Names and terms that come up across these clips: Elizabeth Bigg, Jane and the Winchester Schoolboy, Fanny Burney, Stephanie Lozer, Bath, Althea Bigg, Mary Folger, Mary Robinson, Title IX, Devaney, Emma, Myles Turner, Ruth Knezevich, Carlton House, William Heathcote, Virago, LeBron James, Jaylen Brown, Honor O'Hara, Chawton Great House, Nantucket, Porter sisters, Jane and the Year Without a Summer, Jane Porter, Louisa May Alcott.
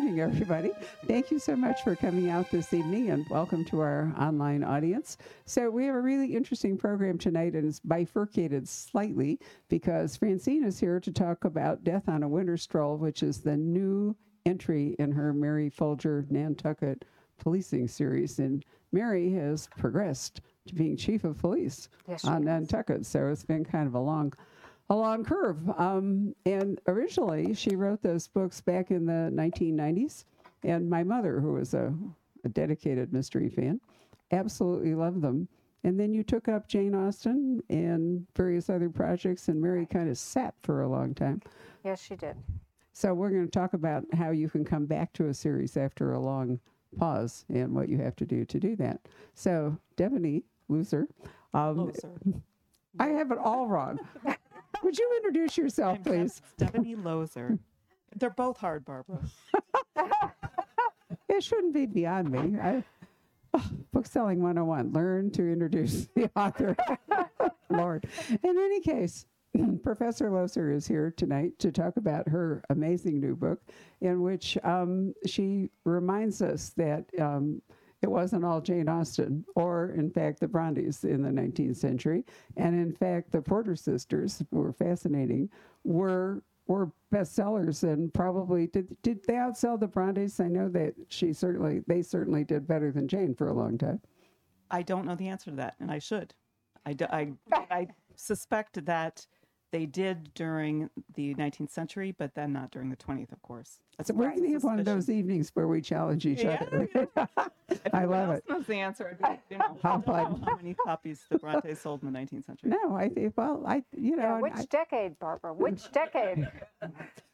evening, everybody. Thank you so much for coming out this evening, and welcome to our online audience. So we have a really interesting program tonight, and it's bifurcated slightly because Francine is here to talk about Death on a Winter Stroll, which is the new entry in her Mary Folger Nantucket policing series. And Mary has progressed to being chief of police on Nantucket, so it's been kind of a long curve. And originally, she wrote those books back in the 1990s. And my mother, who was a dedicated mystery fan, absolutely loved them. And then you took up Jane Austen and various other projects, and Mary kind of sat for a long time. Yes, she did. So we're going to talk about how you can come back to a series after a long pause and what you have to do that. So, Stephanie Lozer. I have it all wrong. Would you introduce yourself, please? Stephanie Lozer. They're both hard, Barbara. It shouldn't be beyond me. Bookselling 101, learn to introduce the author. Lord. In any case, Professor Lozer is here tonight to talk about her amazing new book, in which she reminds us that it wasn't all Jane Austen, or in fact the Brontës in the 19th century, and in fact the Porter sisters, who were fascinating, were bestsellers and probably did they outsell the Brontës? I know that they certainly did better than Jane for a long time. I don't know the answer to that, and I should. I suspect that they did during the 19th century, but then not during the 20th, of course. So we're going to have one of those evenings where we challenge each other. I love it. That's the answer. How fun! How many copies the Brontë sold in the 19th century? No, which decade, Barbara? Which decade?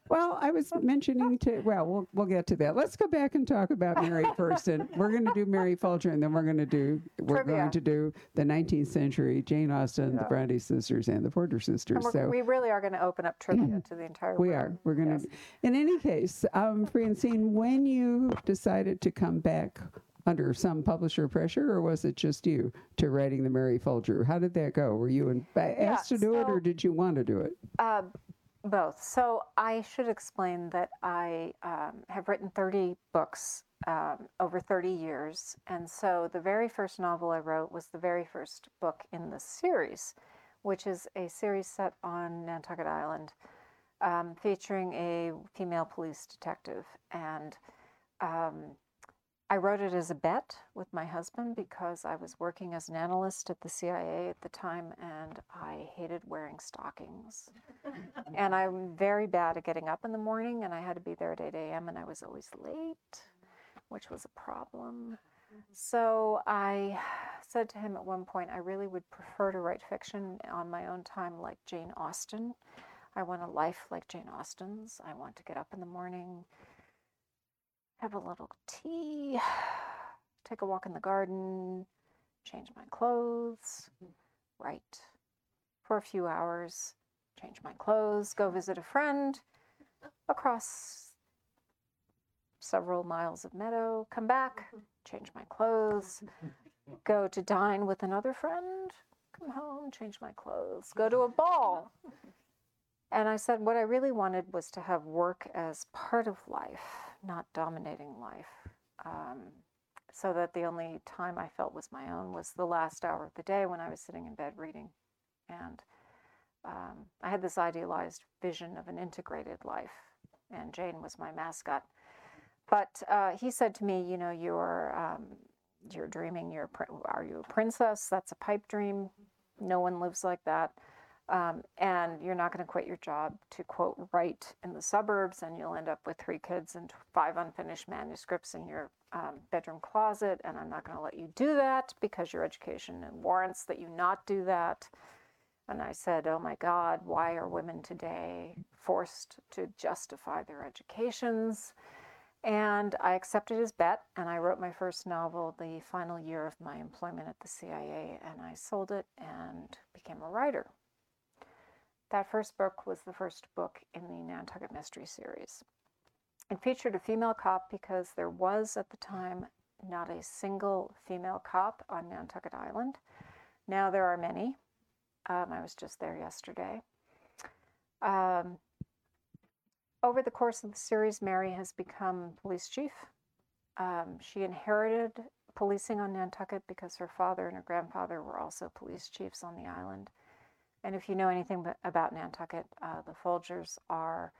Well, I was mentioning we'll get to that. Let's go back and talk about Mary first, and we're going to do Mary Folger, and then we're going to do the 19th century Jane Austen, the Brontë sisters, and the Porter sisters. So we really are going to open up trivia to the entire world. We're going to. In any case, Francine, when you decided to come back under some publisher pressure, or was it just you to writing the Mary Folger? How did that go? Were you asked to do it, or did you want to do it? Both. So I should explain that I have written 30 books over 30 years. And so the very first novel I wrote was the very first book in the series, which is a series set on Nantucket Island featuring a female police detective. And I wrote it as a bet with my husband because I was working as an analyst at the CIA at the time, and I hated wearing stockings. And I'm very bad at getting up in the morning, and I had to be there at 8 a.m., and I was always late, which was a problem. So I said to him at one point, I really would prefer to write fiction on my own time like Jane Austen. I want a life like Jane Austen's. I want to get up in the morning, have a little tea, take a walk in the garden, change my clothes, write for a few hours, change my clothes, go visit a friend across several miles of meadow, come back, change my clothes, go to dine with another friend, come home, change my clothes, go to a ball. And I said, what I really wanted was to have work as part of life, not dominating life, so that the only time I felt was my own was the last hour of the day when I was sitting in bed reading. And I had this idealized vision of an integrated life, and Jane was my mascot. But he said to me, you know, you're dreaming, are you a princess? That's a pipe dream. No one lives like that. And you're not going to quit your job to, quote, write in the suburbs, and you'll end up with 3 kids and 5 unfinished manuscripts in your bedroom closet, and I'm not going to let you do that because your education warrants that you not do that. And I said, oh my God, why are women today forced to justify their educations? And I accepted his bet, and I wrote my first novel the final year of my employment at the CIA, and I sold it and became a writer. That first book was the first book in the Nantucket Mystery Series. It featured a female cop because there was, at the time, not a single female cop on Nantucket Island. Now there are many. I was just there yesterday. Over the course of the series, Mary has become police chief. She inherited policing on Nantucket because her father and her grandfather were also police chiefs on the island. And if you know anything about Nantucket, the Folgers are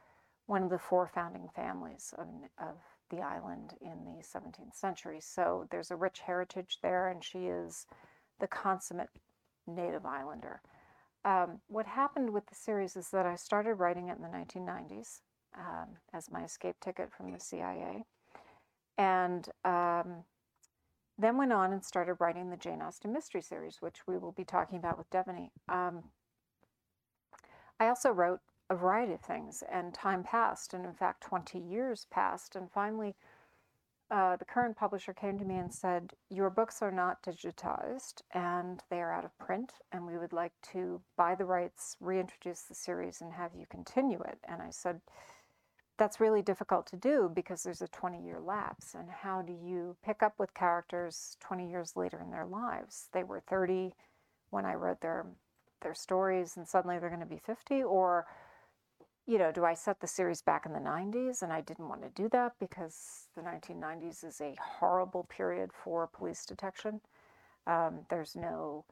one of the four founding families of the island in the 17th century. So there's a rich heritage there, and she is the consummate native islander. What happened with the series is that I started writing it in the 1990s as my escape ticket from the CIA, and then went on and started writing the Jane Austen mystery series, which we will be talking about with Devaney. I also wrote a variety of things, and time passed, and in fact 20 years passed, and finally the current publisher came to me and said, your books are not digitized and they are out of print, and we would like to buy the rights, reintroduce the series, and have you continue it. And I said, that's really difficult to do because there's a 20-year lapse, and how do you pick up with characters 20 years later in their lives? They were 30 when I wrote their stories, and suddenly they're going to be 50, or you know, do I set the series back in the 90s? And I didn't want to do that because the 1990s is a horrible period for police detection. There's no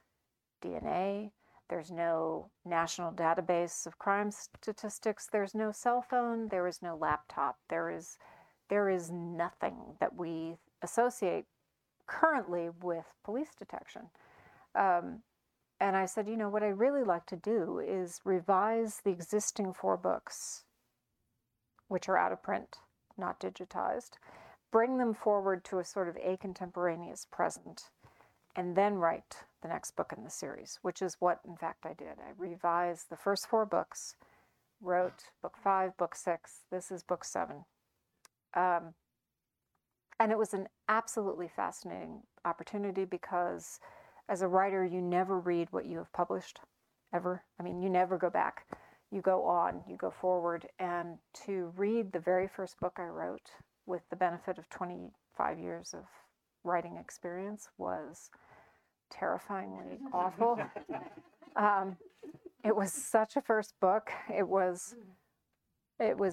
DNA. There's no national database of crime statistics. There's no cell phone. There is no laptop. There is nothing that we associate currently with police detection. And I said, you know, what I really like to do is revise the existing four books, which are out of print, not digitized, bring them forward to a sort of a contemporaneous present, and then write the next book in the series, which is what, in fact, I did. I revised the first four books, wrote book 5, book 6, this is book 7. And it was an absolutely fascinating opportunity because as a writer, you never read what you have published, ever. I mean, you never go back. You go on, you go forward. And to read the very first book I wrote with the benefit of 25 years of writing experience was terrifyingly awful. It was such a first book. It was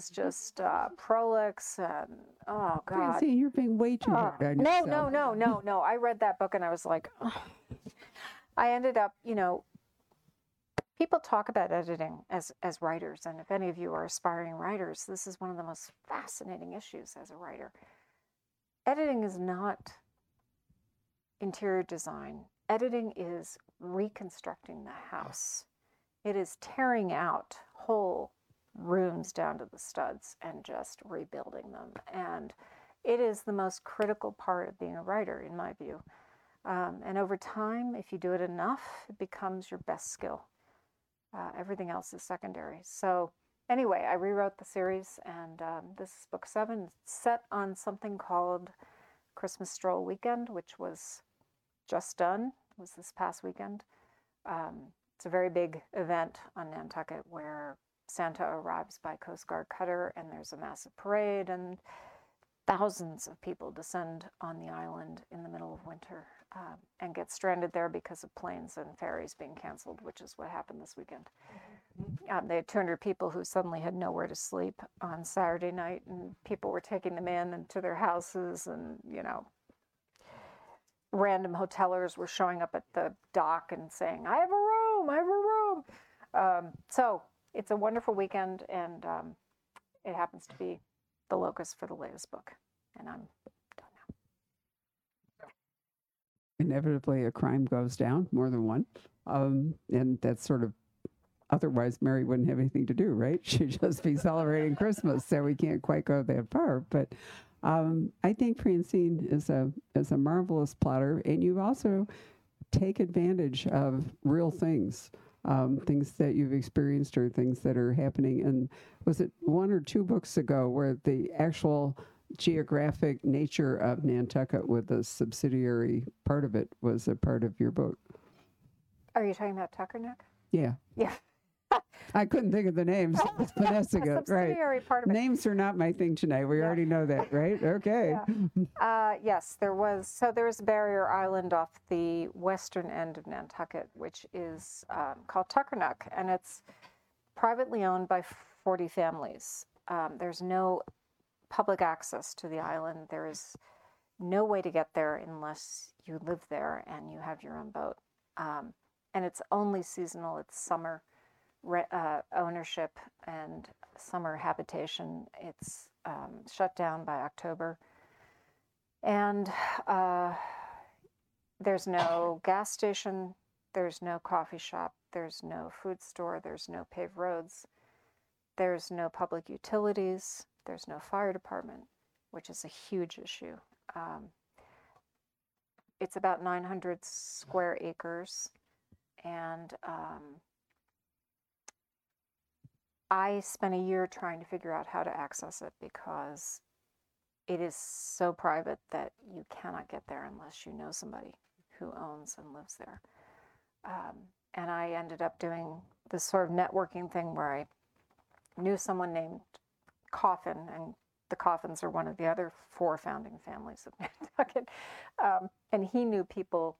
just prolix and, oh, God. Francine, you're being way too hard on yourself. No. I read that book and I was like, oh. I ended up, you know, people talk about editing as writers. And if any of you are aspiring writers, this is one of the most fascinating issues as a writer. Editing is not interior design. Editing is reconstructing the house. It is tearing out whole rooms down to the studs and just rebuilding them. And it is the most critical part of being a writer, in my view. And over time, if you do it enough, it becomes your best skill. Everything else is secondary. So anyway, I rewrote the series, and this is book 7. It's set on something called Christmas Stroll Weekend, which was just done. It was this past weekend. It's a very big event on Nantucket where Santa arrives by Coast Guard cutter, and there's a massive parade, and thousands of people descend on the island in the middle of winter and get stranded there because of planes and ferries being canceled, which is what happened this weekend. They had 200 people who suddenly had nowhere to sleep on Saturday night, and people were taking them in and to their houses, and, you know, random hotelers were showing up at the dock and saying, I have a room. So it's a wonderful weekend, and it happens to be the locus for the latest book, and I'm done now. Inevitably, a crime goes down, more than one, and that's sort of, otherwise Mary wouldn't have anything to do, right? She'd just be celebrating Christmas, so we can't quite go that far, but I think Francine is a marvelous plotter, and you also take advantage of real things. Things that you've experienced or things that are happening. And was it 1 or 2 books ago where the actual geographic nature of Nantucket with the subsidiary part of it was a part of your book? Are you talking about Tuckernuck? Yeah. I couldn't think of the names. I was finessing it, right? Part of it. Names are not my thing tonight. We already know that, right? Okay. Yeah. Yes, there was. So there was a barrier island off the western end of Nantucket, which is called Tuckernuck, and it's privately owned by 40 families. There's no public access to the island. There is no way to get there unless you live there and you have your own boat. And it's only seasonal. It's summer ownership and summer habitation. It's shut down by October. And there's no gas station. There's no coffee shop. There's no food store. There's no paved roads. There's no public utilities. There's no fire department, which is a huge issue. It's about 900 square acres. And I spent a year trying to figure out how to access it because it is so private that you cannot get there unless you know somebody who owns and lives there. And I ended up doing this sort of networking thing where I knew someone named Coffin, and the Coffins are one of the other four founding families of Nantucket. And he knew people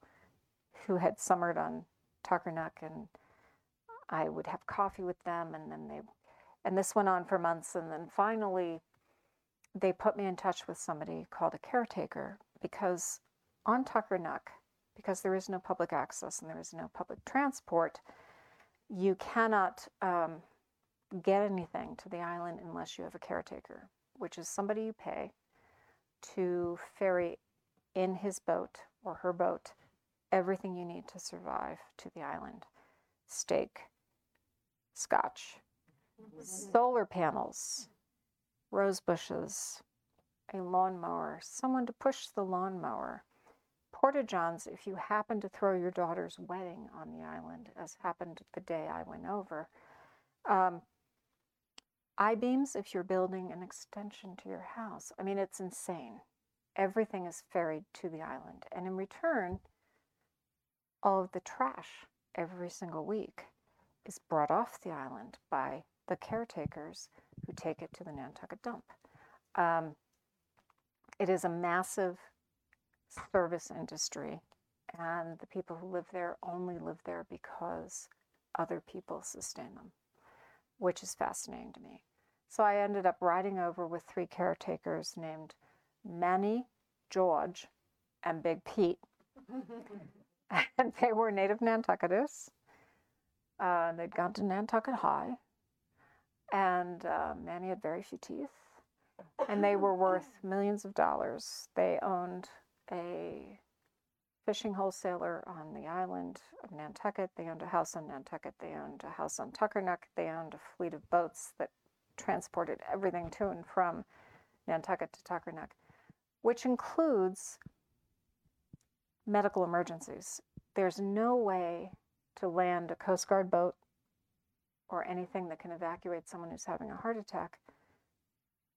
who had summered on Tuckernuck, and I would have coffee with them, and then this went on for months, and then finally they put me in touch with somebody called a caretaker, because on Tuckernuck, because there is no public access and there is no public transport, you cannot get anything to the island unless you have a caretaker, which is somebody you pay to ferry in his boat or her boat everything you need to survive to the island. Steak, scotch, solar panels, rose bushes, a lawnmower, someone to push the lawnmower, porta-johns if you happen to throw your daughter's wedding on the island, as happened the day I went over, I-beams if you're building an extension to your house. I mean, it's insane. Everything is ferried to the island, and in return, all of the trash every single week is brought off the island by the caretakers who take it to the Nantucket dump. It is a massive service industry, and the people who live there only live there because other people sustain them, which is fascinating to me. So I ended up riding over with three caretakers named Manny, George, and Big Pete. And they were native Nantucketers. They'd gone to Nantucket High. And Manny had very few teeth. And they were worth millions of dollars. They owned a fishing wholesaler on the island of Nantucket. They owned a house on Nantucket. They owned a house on Tuckernuck. They owned a fleet of boats that transported everything to and from Nantucket to Tuckernuck, which includes medical emergencies. There's no way to land a Coast Guard boat or anything that can evacuate someone who's having a heart attack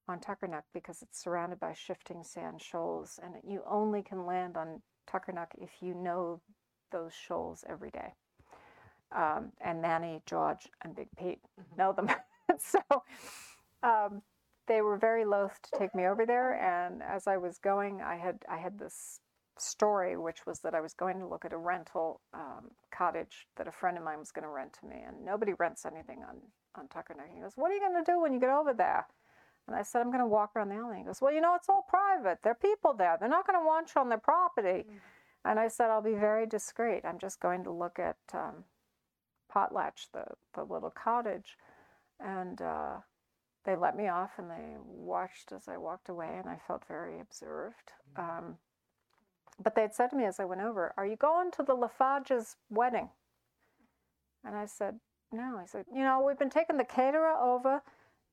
on Tuckernuck because it's surrounded by shifting sand shoals, and you only can land on Tuckernuck if you know those shoals every day. And Manny, George, and Big Pete know them. So they were very loath to take me over there, and as I was going, I had this story, which was that I was going to look at a rental cottage that a friend of mine was going to rent to me, and nobody rents anything on Tuckernuck. He goes, "What are you going to do when you get over there?" And I said, "I'm going to walk around the alley." He goes, "Well, you know, it's all private. There are people there. They're not going to want you on their property." Mm-hmm. And I said, "I'll be very discreet. I'm just going to look at Potlatch, the little cottage." And they let me off, and they watched as I walked away, and I felt very observed. But they had said to me as I went over, "Are you going to the Lafarge's wedding?" And I said, "No." He said, "You know, we've been taking the caterer over,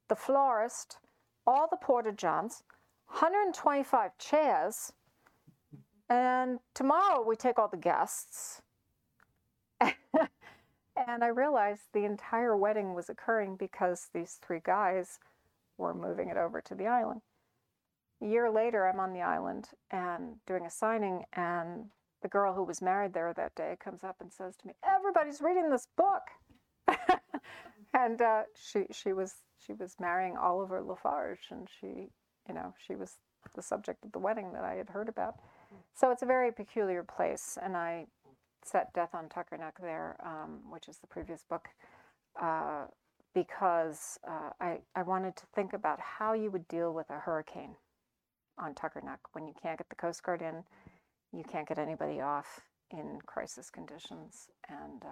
the florist, all the porta-johns, 125 chairs, and tomorrow we take all the guests." And I realized the entire wedding was occurring because these three guys were moving it over to the island. A year later, I'm on the island and doing a signing, and the girl who was married there that day comes up and says to me, "Everybody's reading this book." And she was marrying Oliver Lafarge, and she was the subject of the wedding that I had heard about. So it's a very peculiar place, and I set Death on Tuckernuck there, which is the previous book, because I wanted to think about how you would deal with a hurricane on Tuckernuck when you can't get the Coast Guard in, you can't get anybody off in crisis conditions, and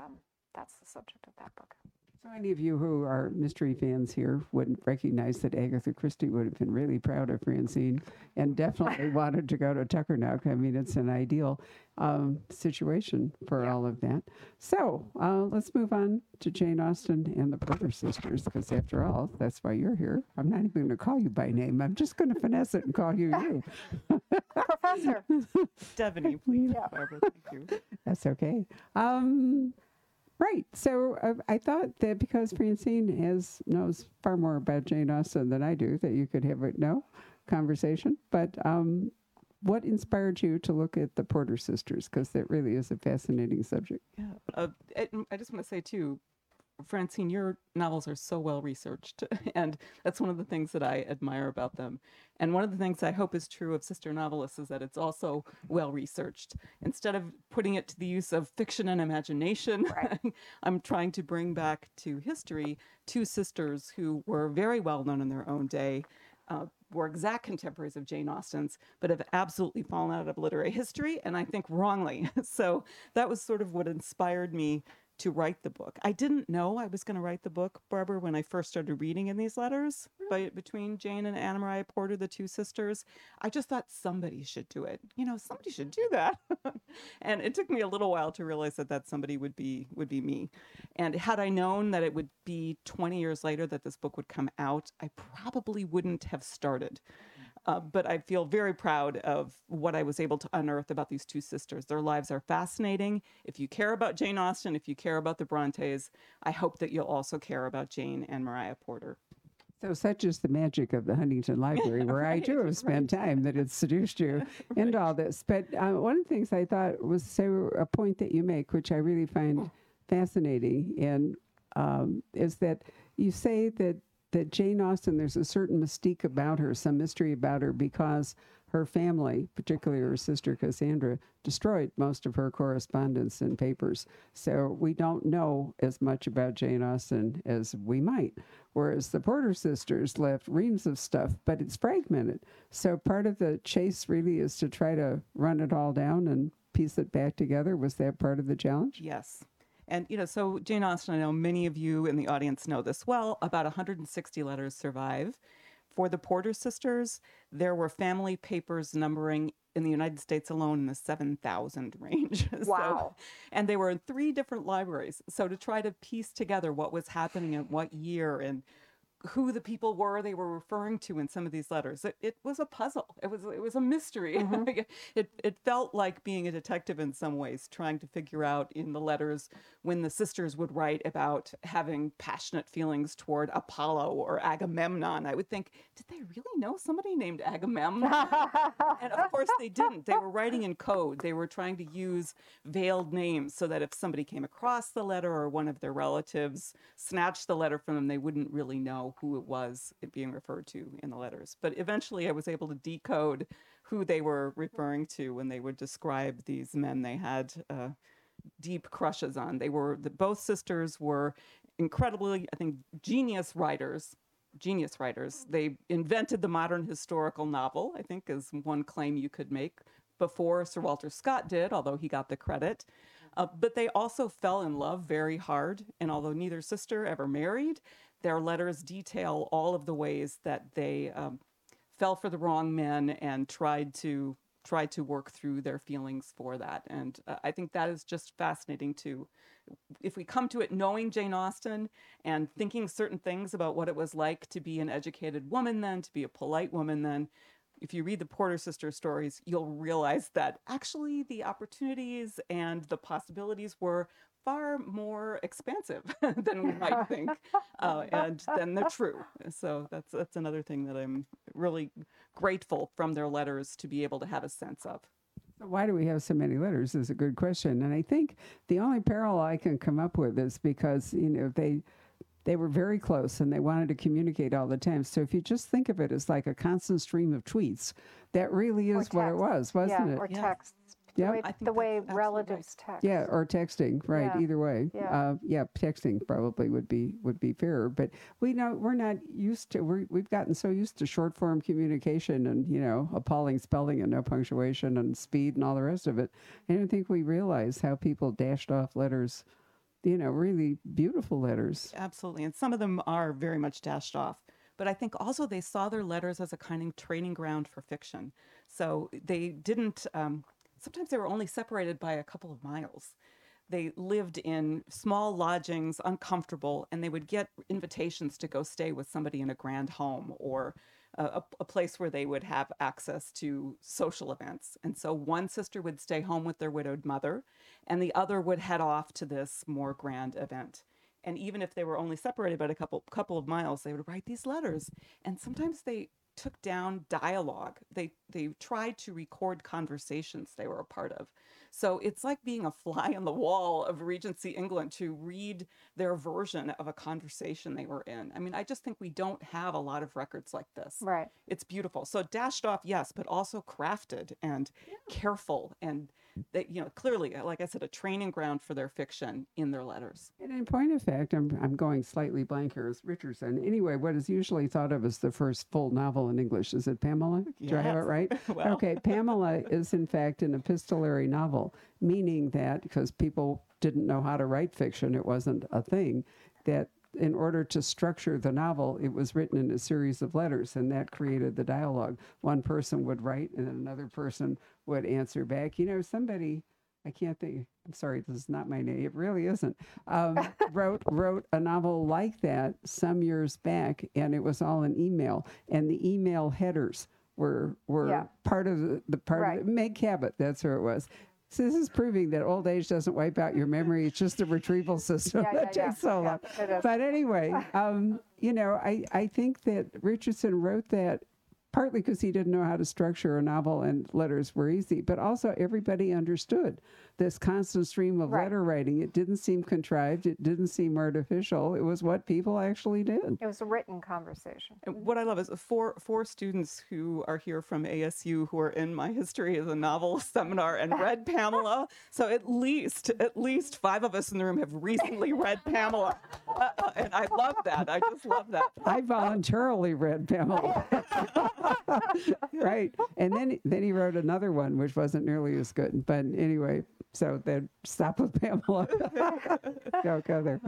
that's the subject of that book. So any of you who are mystery fans here wouldn't recognize that Agatha Christie would have been really proud of Francine and definitely wanted to go to Tuckernuck. I mean, it's an ideal situation for all of that. So let's move on to Jane Austen and the Porter sisters, because after all, that's why you're here. I'm not even going to call you by name. I'm just going to finesse it and call you. Professor. Stephanie, please. Yeah. Barbara, thank you. That's okay. Right. So I thought that because Francine knows far more about Jane Austen than I do, that you could have a conversation. But what inspired you to look at the Porter sisters? Because that really is a fascinating subject. Yeah. I just want to say, too, Francine, your novels are so well researched. And that's one of the things that I admire about them. And one of the things I hope is true of sister novelists is that it's also well researched. Instead of putting it to the use of fiction and imagination, right. I'm trying to bring back to history two sisters who were very well known in their own day, were exact contemporaries of Jane Austen's, but have absolutely fallen out of literary history, and I think wrongly. So that was sort of what inspired me to write the book. I didn't know I was going to write the book, Barbara, when I first started reading in these letters between Jane and Anna Maria Porter, the two sisters. I just thought somebody should do it. Somebody should do that. And it took me a little while to realize that somebody would be me. And had I known that it would be 20 years later that this book would come out, I probably wouldn't have started. But I feel very proud of what I was able to unearth about these two sisters. Their lives are fascinating. If you care about Jane Austen, if you care about the Brontes, I hope that you'll also care about Jane and Maria Porter. So such is the magic of the Huntington Library, where right, I do have spent time, that it's seduced you into all this. But one of the things I thought was a point that you make, which I really find fascinating, and is that you say that Jane Austen, there's a certain mystique about her, some mystery about her, because her family, particularly her sister Cassandra, destroyed most of her correspondence and papers. So we don't know as much about Jane Austen as we might, whereas the Porter sisters left reams of stuff, but it's fragmented. So part of the chase really is to try to run it all down and piece it back together. Was that part of the challenge? Yes. And, so Jane Austen, I know many of you in the audience know this well, about 160 letters survive. For the Porter sisters, there were family papers numbering in the United States alone in the 7,000 range. Wow. So, and they were in three different libraries. So to try to piece together what was happening and what year and who the people were they were referring to in some of these letters. It was a puzzle. It was a mystery. Mm-hmm. It felt like being a detective in some ways, trying to figure out in the letters when the sisters would write about having passionate feelings toward Apollo or Agamemnon. I would think, did they really know somebody named Agamemnon? And of course they didn't. They were writing in code. They were trying to use veiled names so that if somebody came across the letter or one of their relatives snatched the letter from them, they wouldn't really know who it was being referred to in the letters. But eventually I was able to decode who they were referring to when they would describe these men they had deep crushes on. They were, both sisters were incredibly, I think, genius writers. They invented the modern historical novel, I think, is one claim you could make, before Sir Walter Scott did, although he got the credit. But they also fell in love very hard. And although neither sister ever married, their letters detail all of the ways that they fell for the wrong men and tried to work through their feelings for that. And I think that is just fascinating, too. If we come to it knowing Jane Austen and thinking certain things about what it was like to be an educated woman then, to be a polite woman then, if you read the Porter sister stories, you'll realize that actually the opportunities and the possibilities were far more expansive than we might think, and than they're true. So that's another thing that I'm really grateful from their letters to be able to have a sense of. Why do we have so many letters is a good question. And I think the only parallel I can come up with is because, they were very close and they wanted to communicate all the time. So if you just think of it as like a constant stream of tweets, that really is what it was, wasn't it? Or texts. Yeah, I think the way relatives text. Yeah, or texting, right? Yeah. Either way. Yeah. Texting probably would be fairer. But we've gotten so used to short form communication and appalling spelling and no punctuation and speed and all the rest of it. I don't think we realize how people dashed off letters. Really beautiful letters. Absolutely. And some of them are very much dashed off. But I think also they saw their letters as a kind of training ground for fiction. So they didn't, sometimes they were only separated by a couple of miles. They lived in small lodgings, uncomfortable, and they would get invitations to go stay with somebody in a grand home or a place where they would have access to social events. And so one sister would stay home with their widowed mother, and the other would head off to this more grand event. And even if they were only separated by a couple of miles, they would write these letters. And sometimes they took down dialogue. They tried to record conversations they were a part of. So it's like being a fly on the wall of Regency England to read their version of a conversation they were in. I mean, I just think we don't have a lot of records like this. Right. It's beautiful. So dashed off, yes, but also crafted and careful and that clearly, like I said, a training ground for their fiction in their letters. And in point of fact, I'm going slightly blank here as Richardson. Anyway, what is usually thought of as the first full novel in English, is it Pamela? Yes. Do I have it right? Well. Okay, Pamela is in fact an epistolary novel, meaning that because people didn't know how to write fiction, it wasn't a thing, that in order to structure the novel, it was written in a series of letters, and that created the dialogue. One person would write, and then another person would answer back. Somebody, I can't think, I'm sorry, this is not my name, it really isn't, wrote a novel like that some years back, and it was all an email, and the email headers were part of the part of Meg Cabot, that's who it was. So this is proving that old age doesn't wipe out your memory. It's just a retrieval system that takes so long. But anyway, I think that Richardson wrote that partly because he didn't know how to structure a novel and letters were easy, but also everybody understood this constant stream of letter writing. It didn't seem contrived. It didn't seem artificial. It was what people actually did. It was a written conversation. And what I love is four students who are here from ASU who are in my history as a novel seminar and read Pamela. So at least five of us in the room have recently read Pamela. And I love that. I just love that. I voluntarily read Pamela. Right. And then he wrote another one, which wasn't nearly as good. But anyway, so then stop with Pamela. Go there.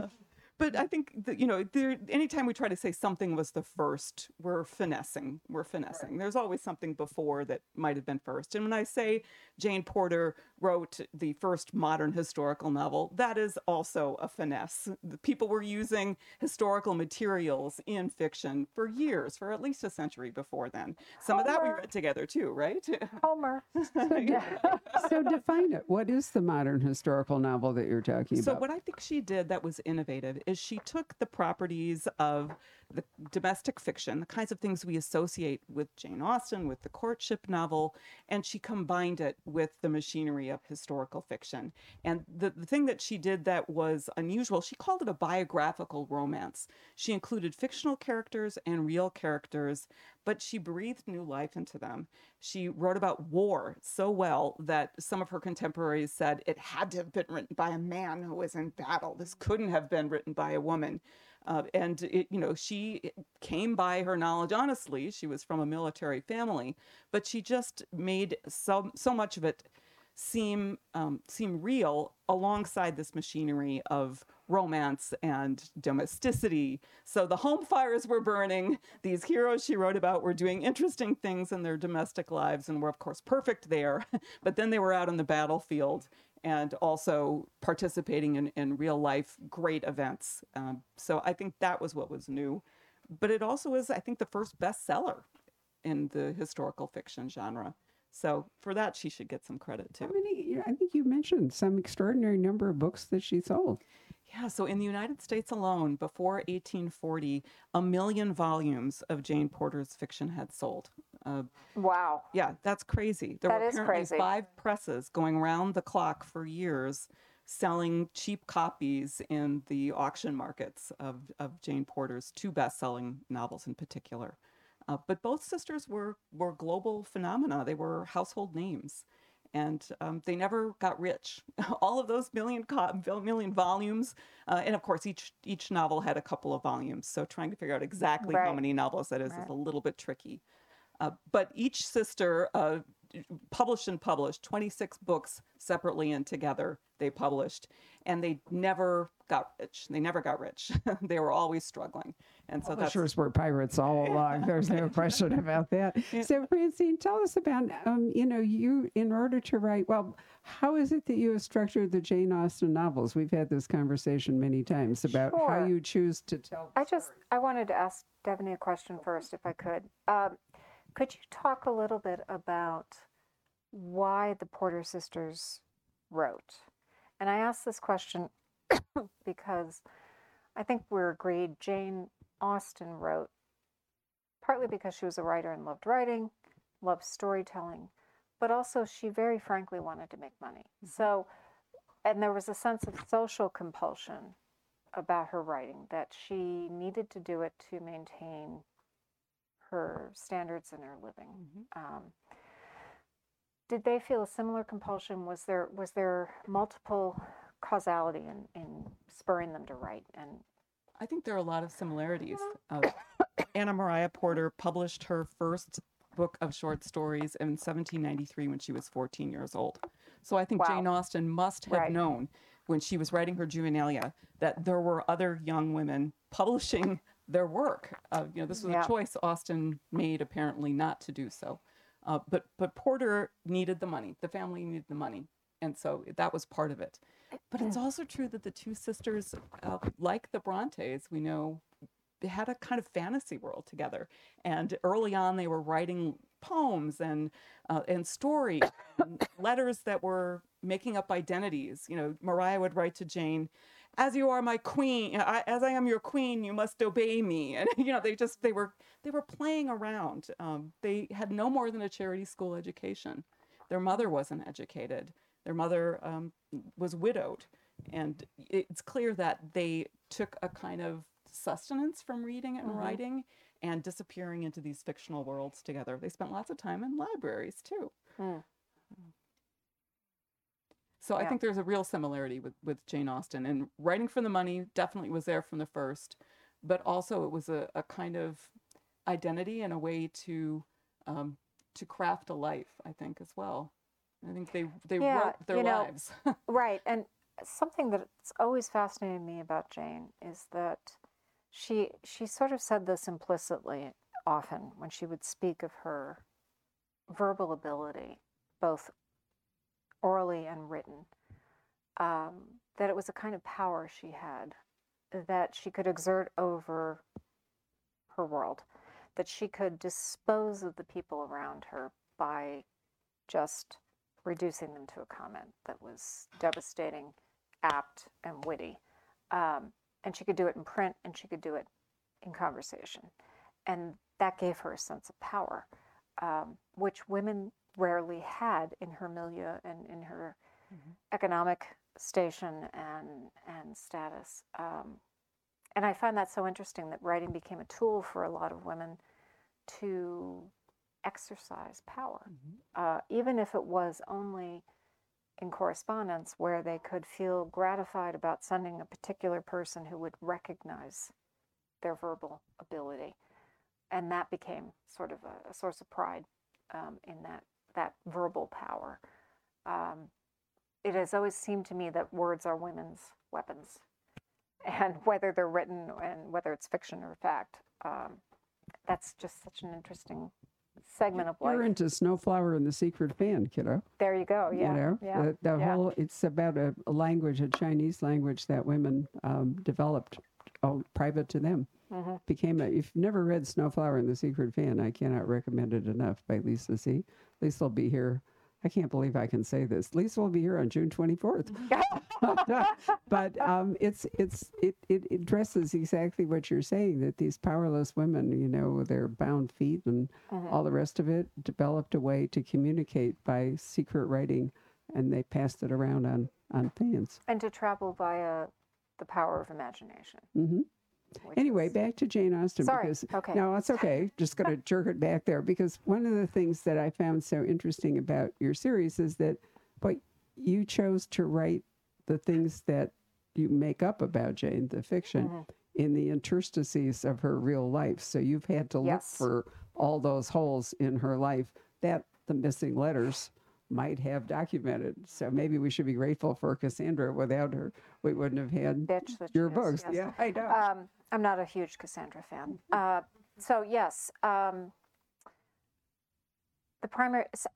But I think that, anytime we try to say something was the first, we're finessing. Right. There's always something before that might have been first. And when I say Jane Porter wrote the first modern historical novel, that is also a finesse. The people were using historical materials in fiction for years, for at least a century before then. Some of that we read together too, right? Homer. So define it. What is the modern historical novel that you're talking about? So what I think she did that was innovative is she took the properties of the domestic fiction, the kinds of things we associate with Jane Austen, with the courtship novel, and she combined it with the machinery of historical fiction. And the thing that she did that was unusual, she called it a biographical romance. She included fictional characters and real characters, but she breathed new life into them. She wrote about war so well that some of her contemporaries said it had to have been written by a man who was in battle. This couldn't have been written by a woman. And she came by her knowledge honestly. She was from a military family, but she just made so much of it seem real alongside this machinery of romance and domesticity. So the home fires were burning. These heroes she wrote about were doing interesting things in their domestic lives and were, of course, perfect there. But then they were out on the battlefield and also participating in real life great events. So I think that was what was new. But it also is, I think, the first bestseller in the historical fiction genre. So for that, she should get some credit too. How many? I think you mentioned some extraordinary number of books that she sold. Yeah, so in the United States alone, before 1840, 1 million volumes of Jane Porter's fiction had sold. Wow. Yeah, that's crazy. There were apparently 5 presses going round the clock for years selling cheap copies in the auction markets of Jane Porter's 2 best-selling novels in particular. But both sisters were global phenomena. They were household names. and they never got rich. All of those million volumes, and of course each novel had a couple of volumes, so trying to figure out exactly how many novels that is a little bit tricky. But each sister published and published 26 books separately and together they published, and they never got rich. They were always struggling. And so publishers were pirates all along. There's no question about that. So Francine, tell us about, you, in order to write, well, how is it that you have structured the Jane Austen novels? We've had this conversation many times about how you choose to tell the story. I wanted to ask Stephanie a question first, if I could. Could you talk a little bit about why the Porter sisters wrote? And I asked this question because I think we're agreed Jane Austen wrote partly because she was a writer and loved writing, loved storytelling, but also she very frankly wanted to make money. So, and there was a sense of social compulsion about her writing, that she needed to do it to maintain her standards and her living. Did they feel a similar compulsion? Was there multiple causality in spurring them to write? And I think there are a lot of similarities. Anna Maria Porter published her first book of short stories in 1793 when she was 14 years old. So I think Jane Austen must have known when she was writing her Juvenilia that there were other young women publishing their work. This was a choice Austen made, apparently, not to do so. But Porter needed the money. The family needed the money. And so that was part of it. But it's also true that the two sisters, like the Brontes, we know, they had a kind of fantasy world together. And early on, they were writing poems and stories, and letters that were making up identities. Maria would write to Jane, "As you are my queen, as I am your queen, you must obey me." And they were playing around. They had no more than a charity school education. Their mother wasn't educated. Their mother was widowed, and it's clear that they took a kind of sustenance from reading and writing, and disappearing into these fictional worlds together. They spent lots of time in libraries too. So I think there's a real similarity with Jane Austen. And writing for the money definitely was there from the first, but also it was a kind of identity and a way to craft a life, I think, as well. I think they wrote their lives. And something that's always fascinated me about Jane is that she sort of said this implicitly often when she would speak of her verbal ability, both orally and written, that it was a kind of power she had, that she could exert over her world, that she could dispose of the people around her by just reducing them to a comment that was devastating, apt, and witty. And she could do it in print, and she could do it in conversation. And that gave her a sense of power, which women rarely had in her milieu and in her economic station and status. And I find that so interesting, that writing became a tool for a lot of women to exercise power, even if it was only in correspondence, where they could feel gratified about sending a particular person who would recognize their verbal ability. And that became sort of a source of pride in that verbal power. It has always seemed to me that words are women's weapons, and whether they're written and whether it's fiction or fact, that's just such an interesting segment of life. You're into Snowflower and the Secret Fan, kiddo. There you go. Yeah. Whole, it's about a language, a Chinese language that women developed, all private to them. If you've never read Snowflower and the Secret Fan, I cannot recommend it enough, by Lisa C. Lisa will be here. I can't believe I can say this. Lisa will be here on June 24th. But it addresses exactly what you're saying, that these powerless women, with their bound feet and all the rest of it, developed a way to communicate by secret writing, and they passed it around on fans. And to travel via the power of imagination. Anyway, back to Jane Austen. Sorry. Because, okay. No, it's okay. Just going to jerk it back there, because one of the things that I found so interesting about your series is that, but you chose to write the things that you make up about Jane, the fiction, in the interstices of her real life. So you've had to look for all those holes in her life that the missing letters might have documented. So maybe we should be grateful for Cassandra. Without her, we wouldn't have had your books. Yes. Yeah, I know. I'm not a huge Cassandra fan.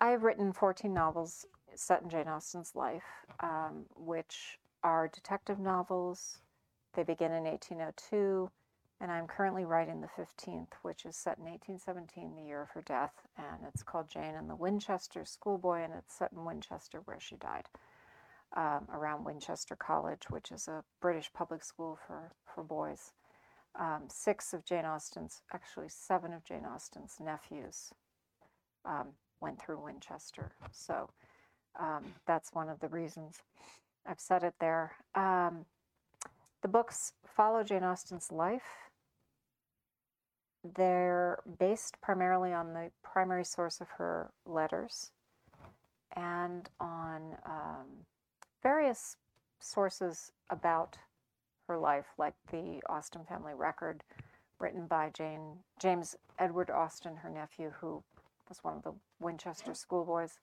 I've written 14 novels set in Jane Austen's life, which are detective novels. They begin in 1802, and I'm currently writing the 15th, which is set in 1817, the year of her death, and it's called Jane and the Winchester Schoolboy, and it's set in Winchester where she died, around Winchester College, which is a British public school for boys. Seven of Jane Austen's nephews went through Winchester, so that's one of the reasons I've set it there. The books follow Jane Austen's life. They're based primarily on the primary source of her letters and on various sources about her life, like the Austen family record written by James Edward Austen, her nephew, who was one of the Winchester schoolboys.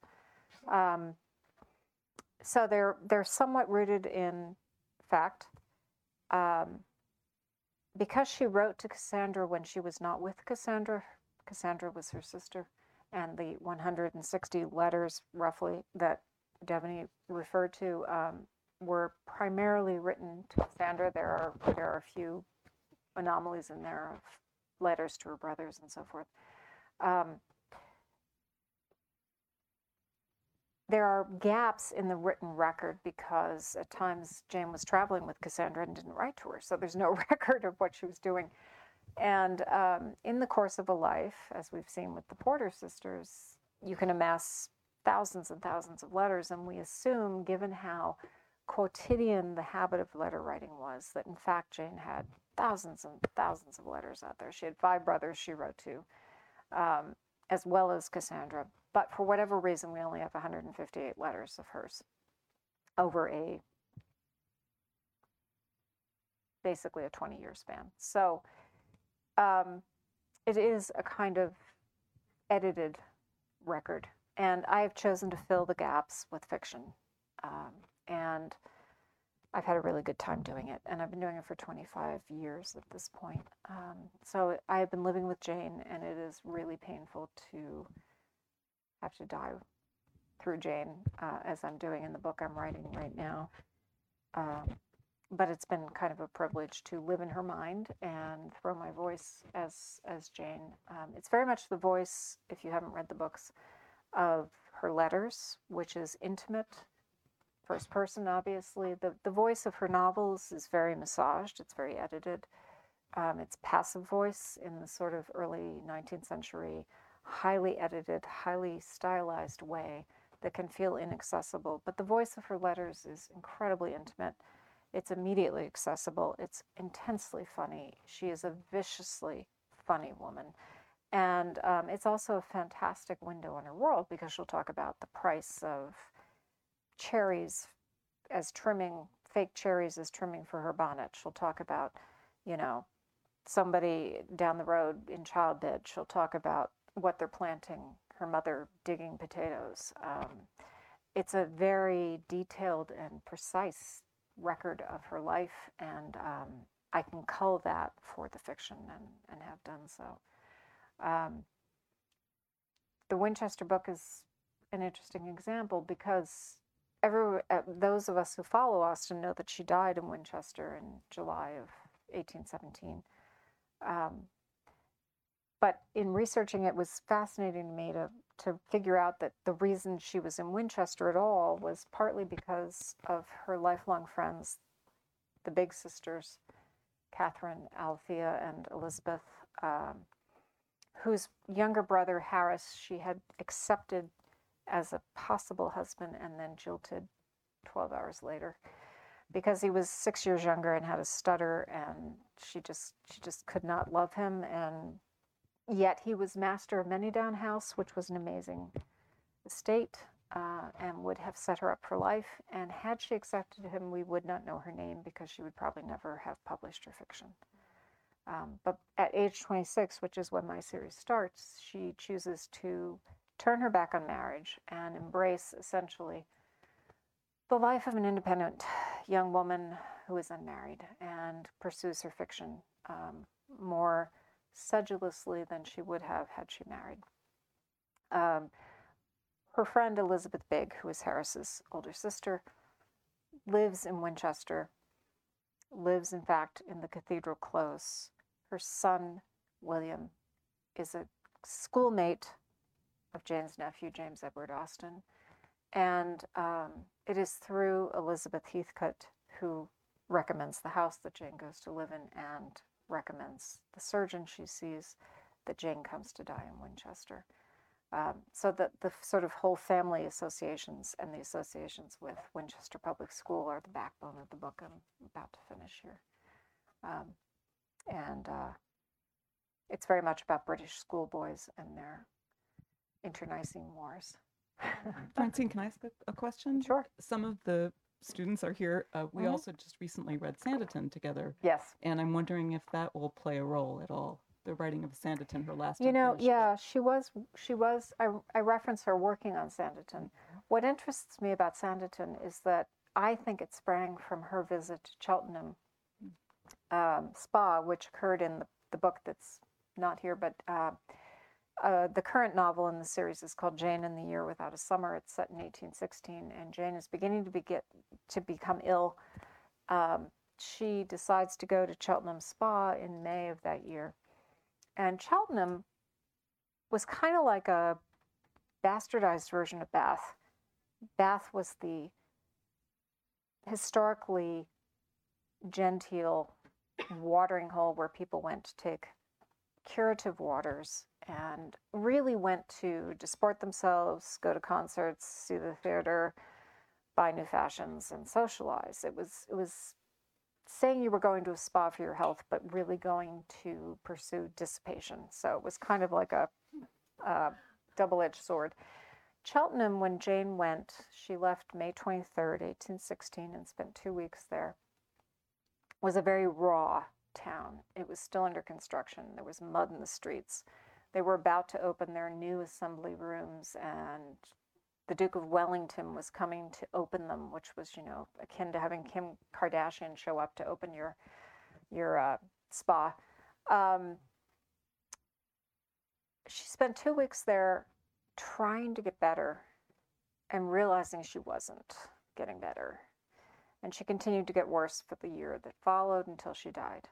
So they're somewhat rooted in fact. Because she wrote to Cassandra when she was not with Cassandra, Cassandra was her sister, and the 160 letters, roughly, that Devaney referred to were primarily written to Cassandra. There are a few anomalies in there of letters to her brothers and so forth. There are gaps in the written record because at times Jane was traveling with Cassandra and didn't write to her, so there's no record of what she was doing. And in the course of a life, as we've seen with the Porter sisters, you can amass thousands and thousands of letters, and we assume, given how quotidian the habit of letter writing was, that in fact Jane had thousands and thousands of letters out there. She had 5 brothers she wrote to, as well as Cassandra. But for whatever reason, we only have 158 letters of hers over basically a 20-year span. So it is a kind of edited record. And I have chosen to fill the gaps with fiction. And I've had a really good time doing it. And I've been doing it for 25 years at this point. So I've been living with Jane, and it is really painful to have to die through Jane, as I'm doing in the book I'm writing right now. But it's been kind of a privilege to live in her mind and throw my voice as Jane. It's very much the voice, if you haven't read the books, of her letters, which is intimate, first person, obviously. The voice of her novels is very massaged. It's very edited. It's passive voice in the sort of early 19th century highly edited, highly stylized way that can feel inaccessible. But the voice of her letters is incredibly intimate. It's immediately accessible. It's intensely funny. She is a viciously funny woman. And it's also a fantastic window on her world, because she'll talk about the price of cherries as trimming, fake cherries as trimming for her bonnet. She'll talk about, somebody down the road in childbed. She'll talk about what they're planting, her mother digging potatoes. It's a very detailed and precise record of her life, and I can cull that for the fiction and have done so. The Winchester book is an interesting example, because those of us who follow Austen know that she died in Winchester in July of 1817. But in researching, it was fascinating to me to figure out that the reason she was in Winchester at all was partly because of her lifelong friends, the Big sisters, Catherine, Althea, and Elizabeth, whose younger brother, Harris, she had accepted as a possible husband and then jilted 12 hours later. because he was 6 years younger and had a stutter, and she just could not love him. And yet he was master of Manydown House, which was an amazing estate, and would have set her up for life. And had she accepted him, we would not know her name because she would probably never have published her fiction. But at age 26, which is when my series starts, she chooses to turn her back on marriage and embrace essentially the life of an independent young woman who is unmarried and pursues her fiction more sedulously than she would have had she married. Her friend Elizabeth Bigg, who is Harris's older sister, lives in Winchester, lives in fact in the Cathedral Close. Her son, William, is a schoolmate of Jane's nephew, James Edward Austen. And it is through Elizabeth Heathcote, who recommends the house that Jane goes to live in and recommends the surgeon she sees, that Jane comes to die in Winchester. So that the sort of whole family associations and the associations with Winchester Public School are the backbone of the book I'm about to finish here. It's very much about British schoolboys and their internecine wars. Francine, can I ask a question? Sure. Some of the students are here. We also just recently read Sanditon together. Yes. And I'm wondering if that will play a role at all, the writing of Sanditon, her last. You know, yeah, she was. I reference her working on Sanditon. What interests me about Sanditon is that I think it sprang from her visit to Cheltenham Spa, which occurred in the book that's not here, but the current novel in the series is called Jane and the Year Without a Summer. It's set in 1816, and Jane is beginning to become ill. She decides to go to Cheltenham Spa in May of that year. And Cheltenham was kind of like a bastardized version of Bath. Bath was the historically genteel watering hole where people went to take curative waters and really went to disport themselves, go to concerts, see the theater, buy new fashions, and socialize. It was saying you were going to a spa for your health, but really going to pursue dissipation. So it was kind of like a double-edged sword. Cheltenham, when Jane went, she left May 23rd, 1816, and spent 2 weeks there, was a very raw town. It was still under construction. There was mud in the streets. They were about to open their new assembly rooms, and the Duke of Wellington was coming to open them, which was, you know, akin to having Kim Kardashian show up to open your spa. She spent 2 weeks there trying to get better and realizing she wasn't getting better. And she continued to get worse for the year that followed until she died.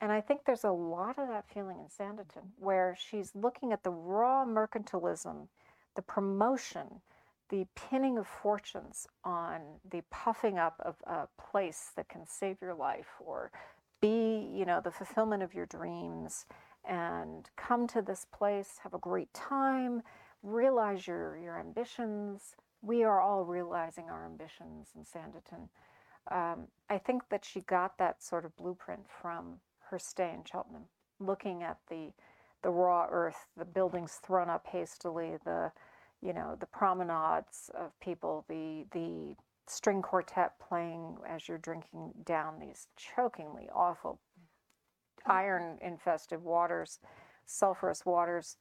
And I think there's a lot of that feeling in Sanditon, where she's looking at the raw mercantilism, the promotion, the pinning of fortunes on the puffing up of a place that can save your life or be, you know, the fulfillment of your dreams, and come to this place, have a great time, realize your ambitions. We are all realizing our ambitions in Sanditon. I think that she got that sort of blueprint from her stay in Cheltenham, looking at the raw earth, the buildings thrown up hastily, the promenades of people, the string quartet playing as you're drinking down these chokingly awful iron-infested waters, sulfurous waters,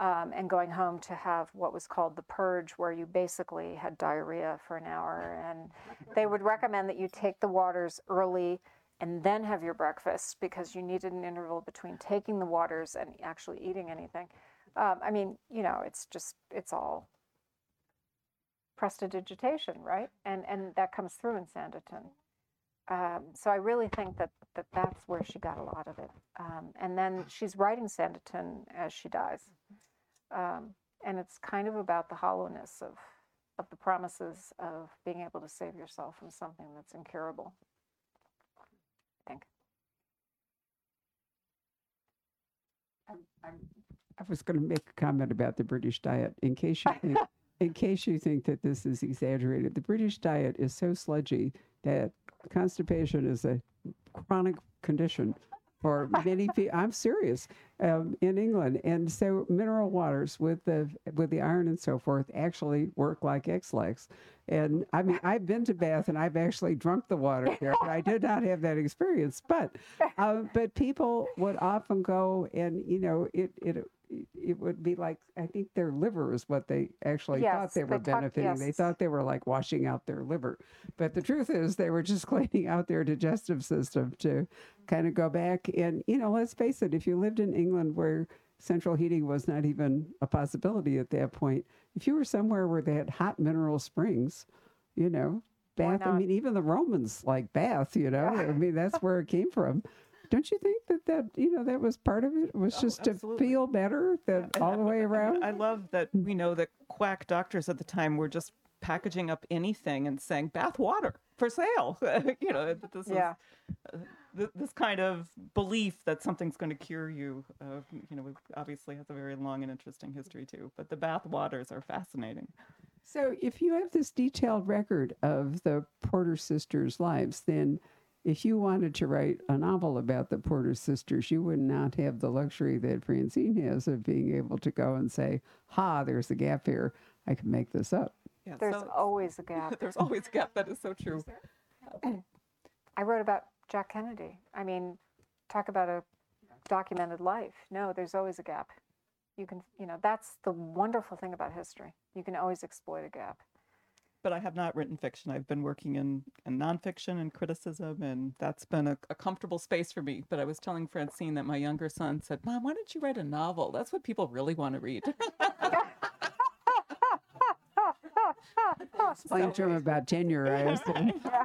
and going home to have what was called the purge, where you basically had diarrhea for an hour. And they would recommend that you take the waters early and then have your breakfast, because you needed an interval between taking the waters and actually eating anything. I mean, you know, it's all prestidigitation, right? And that comes through in Sanditon. So I really think that that's where she got a lot of it. And then she's writing Sanditon as she dies. And it's kind of about the hollowness of the promises of being able to save yourself from something that's incurable. I was going to make a comment about the British diet. In case you think that this is exaggerated, the British diet is so sludgy that Constipation is a chronic condition for many people. I'm serious. In England, and so mineral waters with the iron and so forth actually work like X-lax. And I mean, I've been to Bath and I've actually drunk the water there, but I did not have that experience. But people would often go and it would be like, I think their liver is what they actually thought they were benefiting. Yes. They thought they were like washing out their liver. But the truth is they were just cleaning out their digestive system to kind of go back. And, let's face it, if you lived in England where central heating was not even a possibility at that point, if you were somewhere where they had hot mineral springs, Bath, I mean, even the Romans like Bath, I mean, that's where it came from. Don't you think that was part of it? It was just absolutely. To feel better all the way around? I love that, the quack doctors at the time were just packaging up anything and saying bath water for sale. This kind of belief that something's going to cure you. It obviously has a very long and interesting history too, but the bath waters are fascinating. So if you have this detailed record of the Porter sisters' lives, then if you wanted to write a novel about the Porter sisters, you would not have the luxury that Francine has of being able to go and say, there's a gap here. I can make this up. Yeah, there's always a gap. There's always a gap. That is so true. I wrote about Jack Kennedy. I mean, talk about a documented life. No, there's always a gap. You can, that's the wonderful thing about history. You can always exploit a gap. But I have not written fiction. I've been working in nonfiction and criticism, and that's been a comfortable space for me. But I was telling Francine that my younger son said, Mom, why don't you write a novel? That's what people really want to read. Explain to him about tenure,